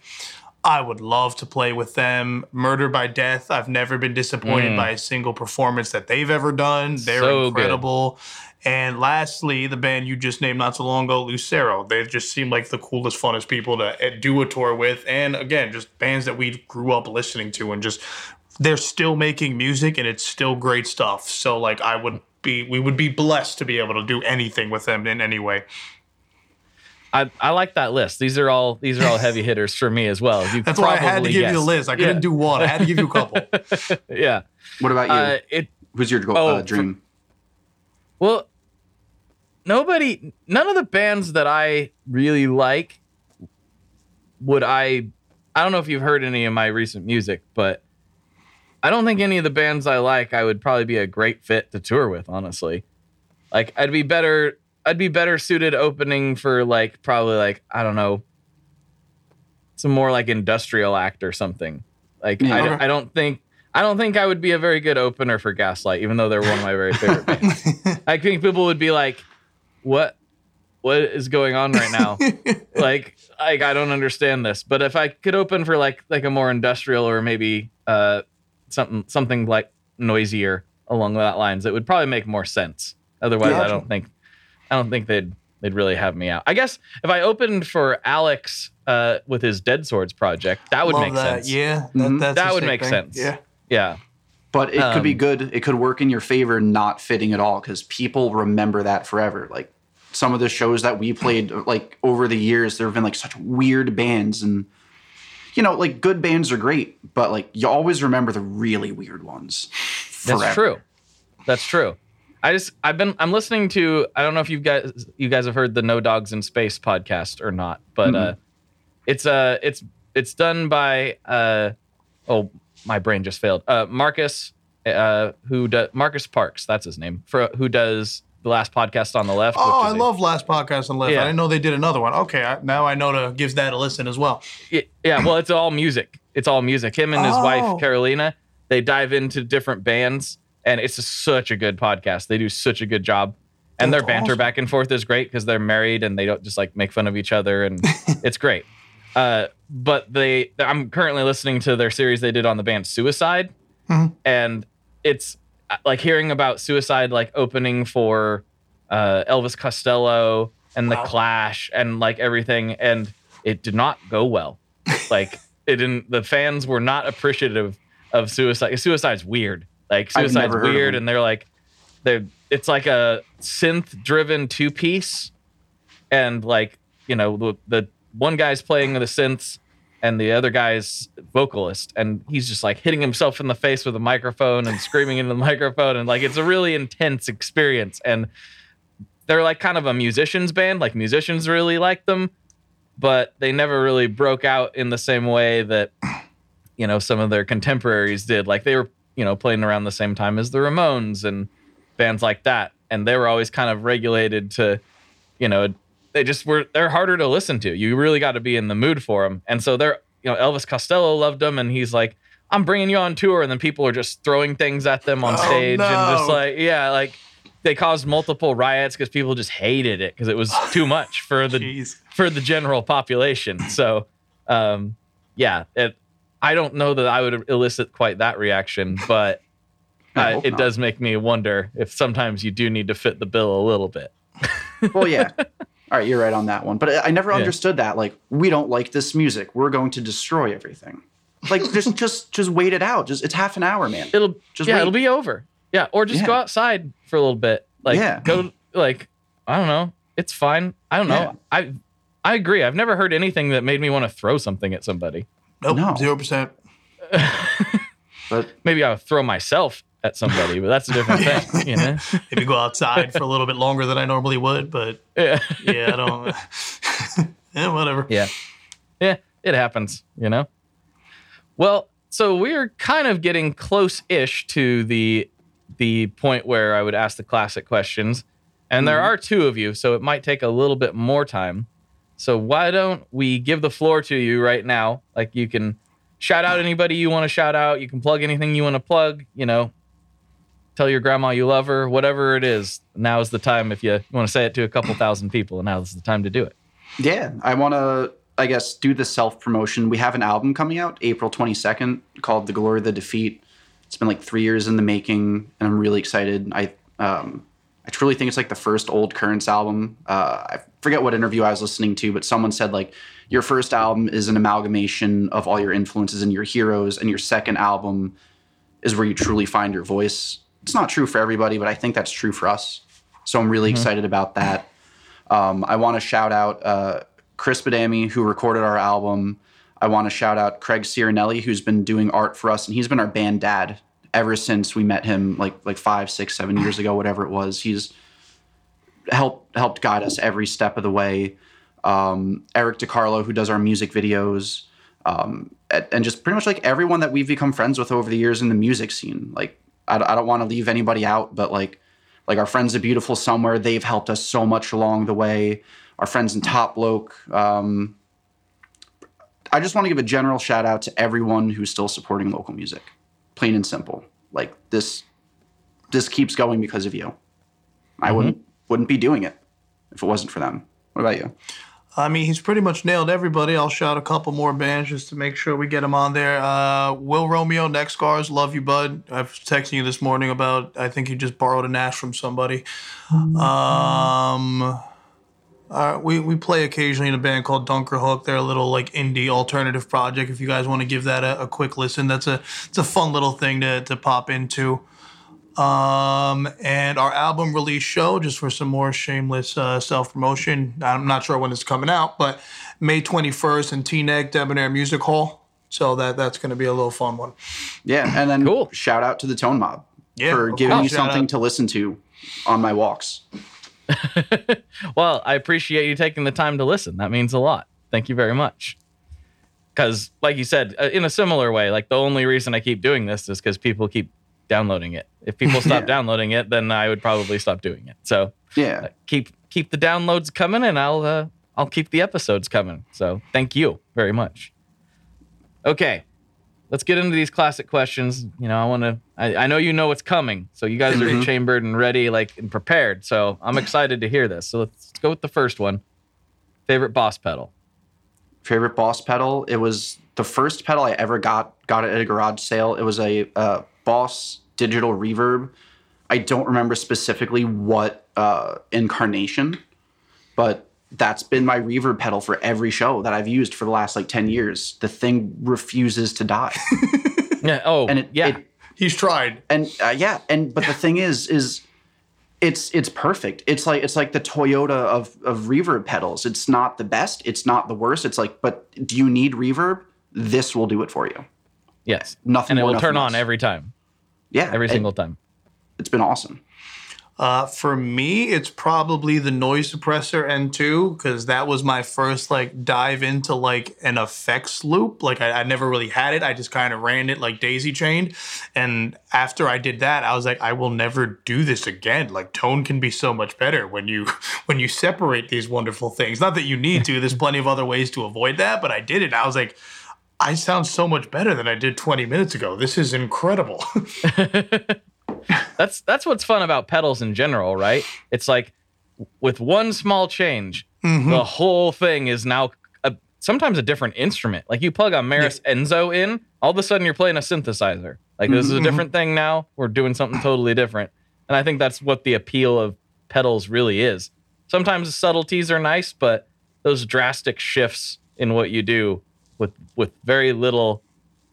I would love to play with them. Murder by Death, I've never been disappointed mm. by a single performance that they've ever done. They're so incredible. Good. And lastly, the band you just named not so long ago, Lucero. They just seem like the coolest, funnest people to do a tour with. And again, just bands that we grew up listening to and just they're still making music and it's still great stuff. So like I would be, we would be blessed to be able to do anything with them in any way. I, I like that list. These are all these are all heavy hitters for me as well. You That's why I had to give guessed. you the list. I couldn't yeah. do one. I had to give you a couple. Yeah. What about you? Uh, it, Who's your goal, oh, uh, dream? For, well, nobody, none of the bands that I really like would I, I don't know if you've heard any of my recent music, but I don't think any of the bands I like I would probably be a great fit to tour with, honestly. Like, I'd be better... I'd be better suited opening for like probably like I don't know some more like industrial act or something. Like yeah. I, don't, I don't think I don't think I would be a very good opener for Gaslight, even though they're one of my very favorite bands. I think people would be like, "What? What is going on right now?" like, like I don't understand this. But if I could open for like like a more industrial or maybe uh, something something like noisier along that lines, it would probably make more sense. Otherwise, yeah. I don't think. I don't think they'd they'd really have me out. I guess if I opened for Alex uh, with his Dead Swords project, that would Love make that. sense. Yeah, that, that's that would make thing. sense. Yeah, yeah. But it um, could be good. It could work in your favor, not fitting at all, because people remember that forever. Like some of the shows that we played, like over the years, there have been like such weird bands, and you know, like good bands are great, but like you always remember the really weird ones. Forever. That's true. That's true. I just, I've been, I'm listening to, I don't know if you guys, you guys have heard the No Dogs in Space podcast or not, but mm-hmm. uh, it's, uh, it's, it's done by, uh, oh, my brain just failed. Uh, Marcus, uh, who does, Marcus Parks, that's his name, for who does the Last Podcast on the Left. Oh, which is I a, love Last Podcast on the Left. Yeah. I didn't know they did another one. Okay. I, now I know to give that a listen as well. Yeah. yeah well, it's all music. It's all music. Him and his oh. wife, Carolina, they dive into different bands. And it's a, such a good podcast. They do such a good job. And That's their banter awesome. back and forth is great because they're married and they don't just like make fun of each other. And it's great. Uh, but they, I'm currently listening to their series they did on the band Suicide. Mm-hmm. And it's like hearing about Suicide, like opening for uh, Elvis Costello and wow. The Clash and like everything. And it did not go well. Like They didn't. The fans were not appreciative of Suicide. Suicide's weird. Like Suicide's weird, and they're like, they. It's like a synth-driven two-piece, and like you know the, the one guy's playing the synths, and the other guy's vocalist, and he's just like hitting himself in the face with a microphone and screaming into the microphone, and like it's a really intense experience. And they're like kind of a musicians band. Like musicians really like them, but they never really broke out in the same way that you know some of their contemporaries did. Like they were you know playing around the same time as the Ramones and bands like that, and they were always kind of regulated to you know. They just were, they're harder to listen to. You really got to be in the mood for them. And so they're, you know, Elvis Costello loved them. And he's like, I'm bringing you on tour. And then people are just throwing things at them on stage. Oh, no. And just like, yeah, like they caused multiple riots because people just hated it because it was too much for the, Jeez. for the general population. So, um, yeah, it, I don't know that I would elicit quite that reaction, but uh, it not. does make me wonder if sometimes you do need to fit the bill a little bit. Well, yeah. All right, you're right on that one. But I never understood yeah. that. Like, we don't like this music. We're going to destroy everything. Like, just just just wait it out. Just it's half an hour, man. It'll just yeah, wait. it'll be over. Yeah, or just yeah. go outside for a little bit. Like, yeah. go like I don't know. It's fine. I don't know. Yeah. I I agree. I've never heard anything that made me want to throw something at somebody. Nope, no, zero percent. But maybe I'll throw myself at somebody, but that's a different thing, you know? Maybe go outside for a little bit longer than I normally would, but yeah, yeah I don't, yeah, whatever. Yeah, yeah, it happens, you know? Well, so we're kind of getting close-ish to the the point where I would ask the classic questions, and mm. there are two of you, so it might take a little bit more time. So why don't we give the floor to you right now? Like, you can shout out anybody you want to shout out. You can plug anything you want to plug, you know? Tell your grandma you love her, whatever it is. Now is the time if you want to say it to a couple thousand people, and now is the time to do it. Yeah, I want to, I guess, do the self-promotion. We have an album coming out April twenty-second called The Glory of the Defeat. It's been like three years in the making, and I'm really excited. I um, I truly think it's like the first Old Currents album. Uh, I forget what interview I was listening to, but someone said like, your first album is an amalgamation of all your influences and your heroes, and your second album is where you truly find your voice. It's not true for everybody, but I think that's true for us. So I'm really mm-hmm. excited about that. Um, I want to shout out uh, Chris Badami, who recorded our album. I want to shout out Craig Cirinelli, who's been doing art for us, and he's been our band dad ever since we met him, like like five, six, seven years ago, whatever it was. He's helped helped guide us every step of the way. Um, Eric DiCarlo, who does our music videos, um, and just pretty much like everyone that we've become friends with over the years in the music scene, like. I don't want to leave anybody out, but like like our friends at Beautiful Somewhere, they've helped us so much along the way. Our friends in Top Bloke. Um, I just want to give a general shout out to everyone who's still supporting local music, plain and simple. Like this this keeps going because of you. Mm-hmm. I wouldn't wouldn't be doing it if it wasn't for them. What about you? I mean, he's pretty much nailed everybody. I'll shout a couple more bands just to make sure we get them on there. Uh, Will Romeo, Nextcars, love you, bud. I was texting you this morning about, I think you just borrowed a Nash from somebody. Um, uh, we, we play occasionally in a band called Dunker Hook. They're a little like indie alternative project. If you guys want to give that a, a quick listen, that's a it's a fun little thing to to pop into. Um, and our album release show, just for some more shameless uh, self-promotion. I'm not sure when it's coming out, but May twenty-first in Teaneck Debonair Music Hall. So that that's going to be a little fun one. Yeah, and then cool. shout out to the Tone Mob yeah, for giving course. me shout something out. to listen to on my walks. Well, I appreciate you taking the time to listen. That means a lot. Thank you very much. Because like you said, in a similar way, like the only reason I keep doing this is because people keep downloading it. If people stop yeah. downloading it, then I would probably stop doing it. So yeah, uh, keep keep the downloads coming, and I'll uh, I'll keep the episodes coming. So thank you very much. Okay, let's get into these classic questions. You know, I want to. I, I know you know what's coming, so you guys mm-hmm. are chambered and ready, like and prepared. So I'm excited to hear this. So let's, let's go with the first one. Favorite boss pedal. Favorite boss pedal. It was the first pedal I ever got. Got it at a garage sale. It was a. Uh, Boss Digital Reverb. I don't remember specifically what uh, incarnation, but that's been my reverb pedal for every show that I've used for the last like ten years. The thing refuses to die. yeah. Oh, and it, yeah. It, He's tried. And uh, yeah. And, but the thing is, is it's, it's perfect. It's like, it's like the Toyota of, of reverb pedals. It's not the best. It's not the worst. It's like, but do you need reverb? This will do it for you. Yes. Nothing. And it will turn on every time. Yeah. Every single time. It's been awesome. Uh, for me, it's probably the noise suppressor N two, because that was my first like dive into like an effects loop. Like I, I never really had it. I just kind of ran it like daisy chained. And after I did that, I was like, I will never do this again. Like tone can be so much better when you when you separate these wonderful things. Not that you need to. There's plenty of other ways to avoid that. But I did it. I was like, I sound so much better than I did twenty minutes ago. This is incredible. That's that's what's fun about pedals in general, right? It's like with one small change, mm-hmm. the whole thing is now a, sometimes a different instrument. Like you plug a Maris yeah. Enzo in, all of a sudden you're playing a synthesizer. Like this mm-hmm. is a different thing now. We're doing something totally different. And I think that's what the appeal of pedals really is. Sometimes the subtleties are nice, but those drastic shifts in what you do with with very little,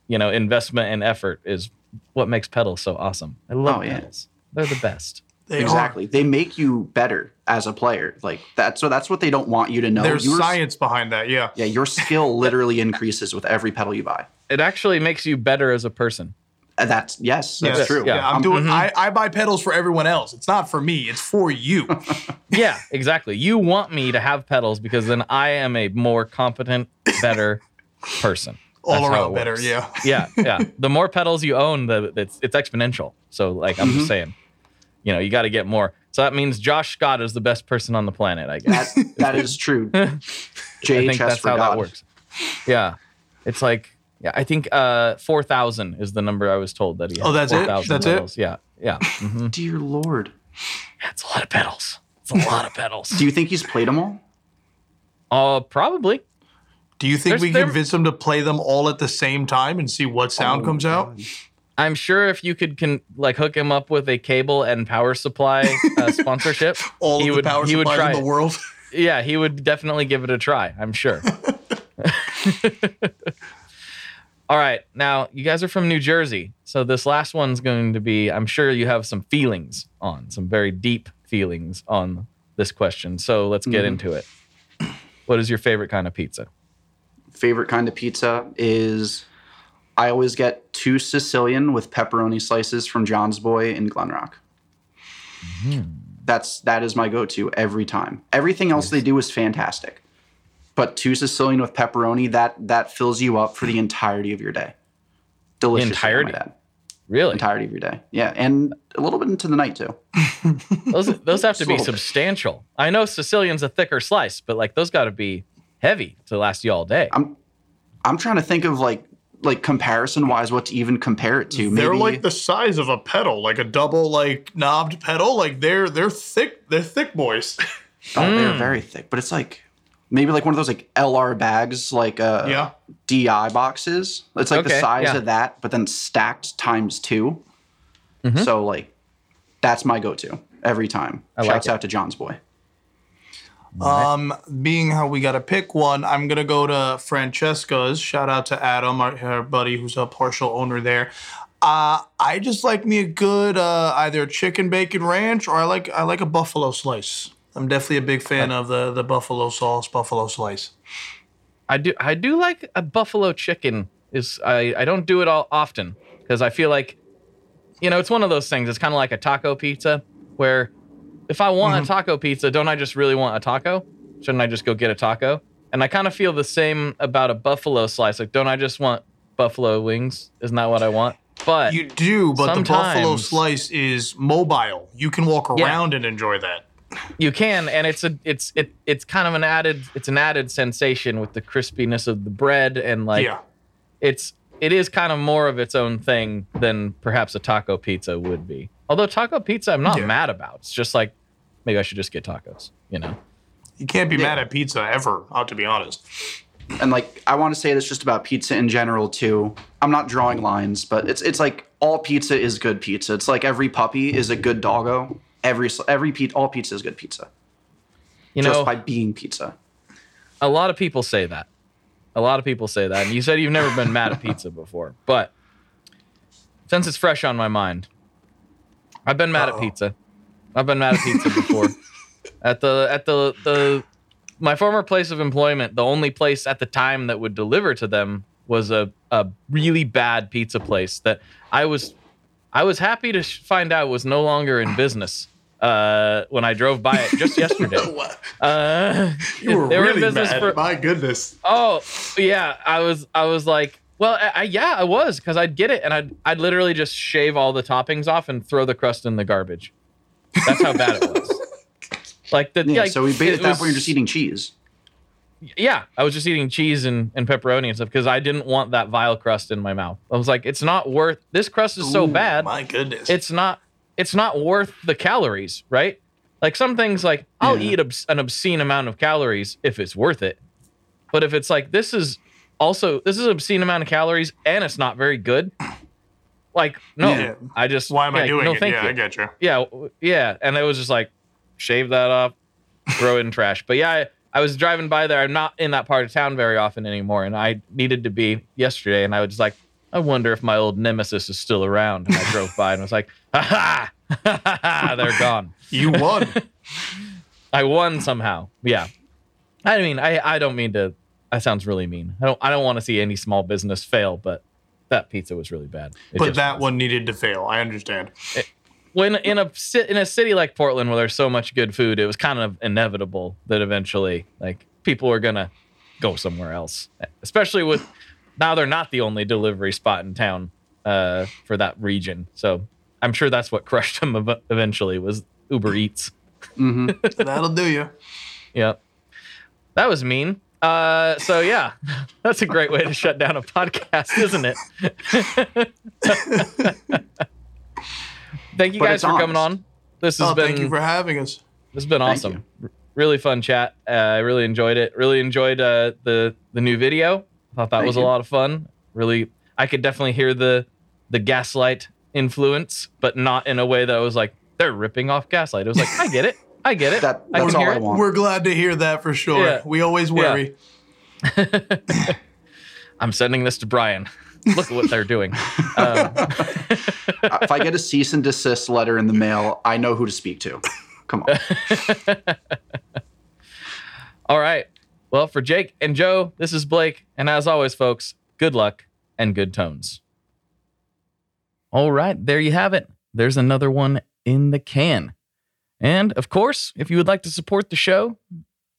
you know, investment and effort is what makes pedals so awesome. I love oh, yeah. pedals. They're the best. They exactly. Are. They make you better as a player. Like that. So that's what they don't want you to know. There's your, science behind that. Yeah. Yeah. Your skill literally increases with every pedal you buy. It actually makes you better as a person. Uh, that's yes. That's yes. true. Yeah. yeah I'm doing. Mm-hmm. I, I buy pedals for everyone else. It's not for me. It's for you. yeah. Exactly. You want me to have pedals because then I am a more competent, better person. All That's around better, yeah. yeah, yeah. The more pedals you own, the it's it's exponential. So, like, I'm mm-hmm. just saying, you know, you got to get more. So that means Josh Scott is the best person on the planet, I guess. That, that is true. J H S I think that's how God. That works. Yeah. It's like, yeah, I think uh, four thousand is the number I was told that he had. Oh, that's four, it? That's pedals. It? Yeah, yeah. Mm-hmm. Dear Lord. That's a lot of pedals. It's a lot of pedals. Do you think he's played them all? Uh, probably. Do you think There's, we can convince them to play them all at the same time and see what sound oh, comes out? God. I'm sure if you could can, like hook him up with a cable and power supply uh, sponsorship, all he of would, the power he supplies would try in the world. It. Yeah, he would definitely give it a try, I'm sure. All right, now you guys are from New Jersey, so this last one's going to be, I'm sure you have some feelings on, some very deep feelings on this question. So let's get mm. into it. What is your favorite kind of pizza? Favorite kind of pizza is I always get two Sicilian with pepperoni slices from John's Boy in Glen Rock. Mm-hmm. That's that is my go-to every time. Everything else nice. They do is fantastic, but two Sicilian with pepperoni that that fills you up for the entirety of your day. Delicious. Entirety, really? Entirety of your day, yeah, and a little bit into the night too. those those have to be substantial. I know Sicilian's a thicker slice, but like those got to be. Heavy to last you all day. I'm, I'm trying to think of like, like comparison wise, what to even compare it to. Maybe they're like the size of a pedal, like a double like knobbed pedal. Like they're they're thick. They're thick boys. Oh, mm. they're very thick. But it's like maybe like one of those like L R bags, like uh yeah. D I boxes. It's like okay, the size yeah. of that, but then stacked times two. Mm-hmm. So like, that's my go-to every time. I Shouts like out to John's Boy. Um, being how we got to pick one, I'm going to go to Francesca's. Shout out to Adam, our, our buddy who's a partial owner there. Uh, I just like me a good uh, either chicken bacon ranch or I like I like a buffalo slice. I'm definitely a big fan of the, the buffalo sauce, buffalo slice. I do I do like a buffalo chicken. Is I, I don't do it all often because I feel like, you know, it's one of those things. It's kind of like a taco pizza where... If I want mm-hmm. a taco pizza, don't I just really want a taco? Shouldn't I just go get a taco? And I kind of feel the same about a buffalo slice. Like, don't I just want buffalo wings? Isn't that what I want? But you do, but the buffalo slice is mobile. You can walk around yeah, and enjoy that. You can, and it's a it's it it's kind of an added it's an added sensation with the crispiness of the bread and like yeah. it's it is kind of more of its own thing than perhaps a taco pizza would be. Although taco pizza, I'm not yeah. mad about. It's just like. Maybe I should just get tacos, you know? You can't be yeah. mad at pizza ever, to be honest. And, like, I want to say this just about pizza in general, too. I'm not drawing lines, but it's it's like all pizza is good pizza. It's like every puppy is a good doggo. Every every pe- All pizza is good pizza. you know, just by being pizza. A lot of people say that. A lot of people say that. And you said you've never been mad at pizza before. But since it's fresh on my mind, I've been mad Uh-oh. at pizza. I've been mad at pizza before. At the at the the my former place of employment, the only place at the time that would deliver to them was a, a really bad pizza place that I was I was happy to find out was no longer in business uh, when I drove by it just yesterday. Uh, you were they really were in mad. For, My goodness. Oh yeah, I was I was like, well, I, I, yeah, I was because I'd get it and I'd I'd literally just shave all the toppings off and throw the crust in the garbage. That's how bad it was. Like the yeah, like, so we made it, it that was, way. You're just eating cheese. Yeah, I was just eating cheese and, and pepperoni and stuff because I didn't want that vile crust in my mouth. I was like, it's not worth. This crust is Ooh, so bad. My goodness, it's not. It's not worth the calories, right? Like some things, like I'll yeah. eat obs- an obscene amount of calories if it's worth it. But if it's like this is also this is an obscene amount of calories and it's not very good. Like no, yeah. I just why am yeah, I doing no, it? Thank yeah, you. I get you. Yeah, yeah, and it was just like shave that up, throw it in trash. But yeah. I, I was driving by there. I'm not in that part of town very often anymore, and I needed to be yesterday. And I was just like, I wonder if my old nemesis is still around. And I drove by and was like, ha ha, ha ha, they're gone. You won. I won somehow. Yeah. I mean, I, I don't mean to. That sounds really mean. I don't I don't want to see any small business fail, but that pizza was really bad. It but that was. one needed to fail. I understand. It, When in a in a city like Portland, where there's so much good food, it was kind of inevitable that eventually, like, people are gonna go somewhere else. Especially with now they're not the only delivery spot in town uh, for that region. So I'm sure that's what crushed them eventually was Uber Eats. Mm-hmm. That'll do you. Yep. That was mean. Uh, so yeah, that's a great way to shut down a podcast, isn't it? Thank you but guys for honest. coming on. This has oh, been. Thank you for having us. This has been awesome. R- really fun chat. Uh, I really enjoyed it. Really enjoyed uh, the the new video. I thought that thank was you. a lot of fun. Really, I could definitely hear the the Gaslight influence, but not in a way that I was like they're ripping off Gaslight. It was like I get it. I get it. that, I can hear I it. We're glad to hear that for sure. Yeah. We always worry. Yeah. I'm sending this to Brian. Look at what they're doing. Um, if I get a cease and desist letter in the mail, I know who to speak to. Come on. All right. Well, for Jake and Joe, this is Blake. And as always, folks, good luck and good tones. All right. There you have it. There's another one in the can. And of course, if you would like to support the show,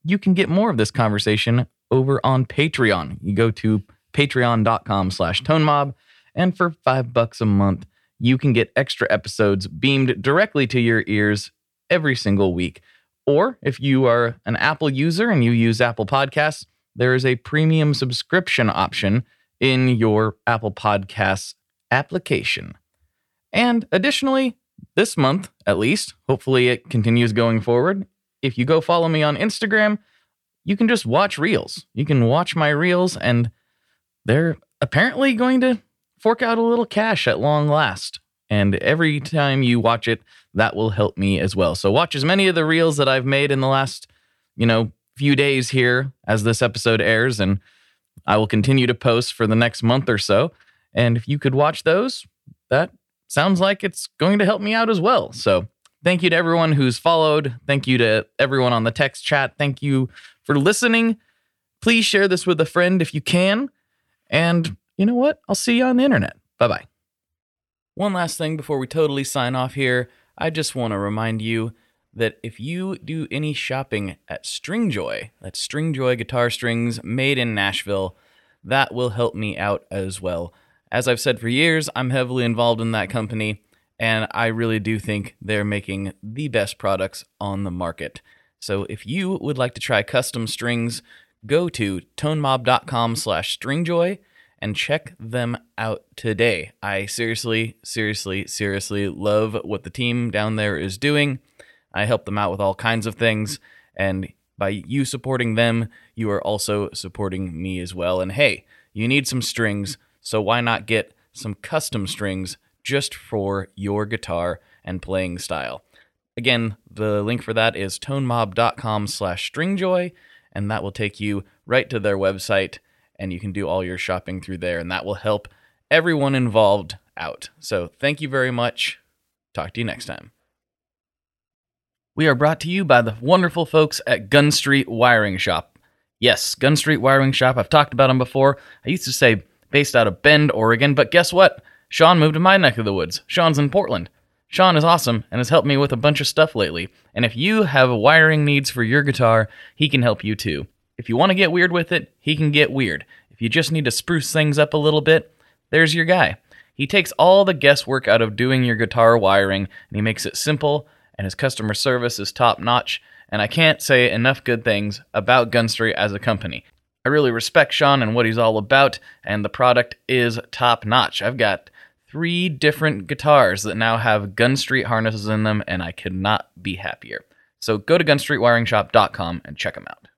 you can get more of this conversation over on Patreon. You go to patreon.com slash tone mob. And for five bucks a month, you can get extra episodes beamed directly to your ears every single week. Or if you are an Apple user and you use Apple Podcasts, there is a premium subscription option in your Apple Podcasts application. And additionally, this month, at least, hopefully it continues going forward. If you go follow me on Instagram, you can just watch reels. You can watch my reels and they're apparently going to fork out a little cash at long last. And every time you watch it, that will help me as well. So watch as many of the reels that I've made in the last, you know, few days here as this episode airs. And I will continue to post for the next month or so. And if you could watch those, that sounds like it's going to help me out as well. So thank you to everyone who's followed. Thank you to everyone on the text chat. Thank you for listening. Please share this with a friend if you can. And you know what? I'll see you on the internet. Bye-bye. One last thing before we totally sign off here. I just want to remind you that if you do any shopping at Stringjoy, that's Stringjoy guitar strings made in Nashville, that will help me out as well. As I've said for years, I'm heavily involved in that company, and I really do think they're making the best products on the market. So if you would like to try custom strings, go to tonemob.com slash stringjoy and check them out today. I seriously, seriously, seriously love what the team down there is doing. I help them out with all kinds of things. And by you supporting them, you are also supporting me as well. And hey, you need some strings, so why not get some custom strings just for your guitar and playing style? Again, the link for that is tone mob dot com slash stringjoy, and that will take you right to their website, and you can do all your shopping through there, and that will help everyone involved out. So thank you very much. Talk to you next time. We are brought to you by the wonderful folks at Gun Street Wiring Shop. Yes, Gun Street Wiring Shop. I've talked about them before. I used to say based out of Bend, Oregon, but guess what? Sean moved to my neck of the woods. Sean's in Portland. Sean is awesome and has helped me with a bunch of stuff lately. And if you have wiring needs for your guitar, he can help you too. If you want to get weird with it, he can get weird. If you just need to spruce things up a little bit, there's your guy. He takes all the guesswork out of doing your guitar wiring, and he makes it simple, and his customer service is top-notch, and I can't say enough good things about Gun Street as a company. I really respect Sean and what he's all about, and the product is top-notch. I've got three different guitars that now have Gun Street harnesses in them, and I could not be happier. So go to gun street wiring shop dot com and check them out.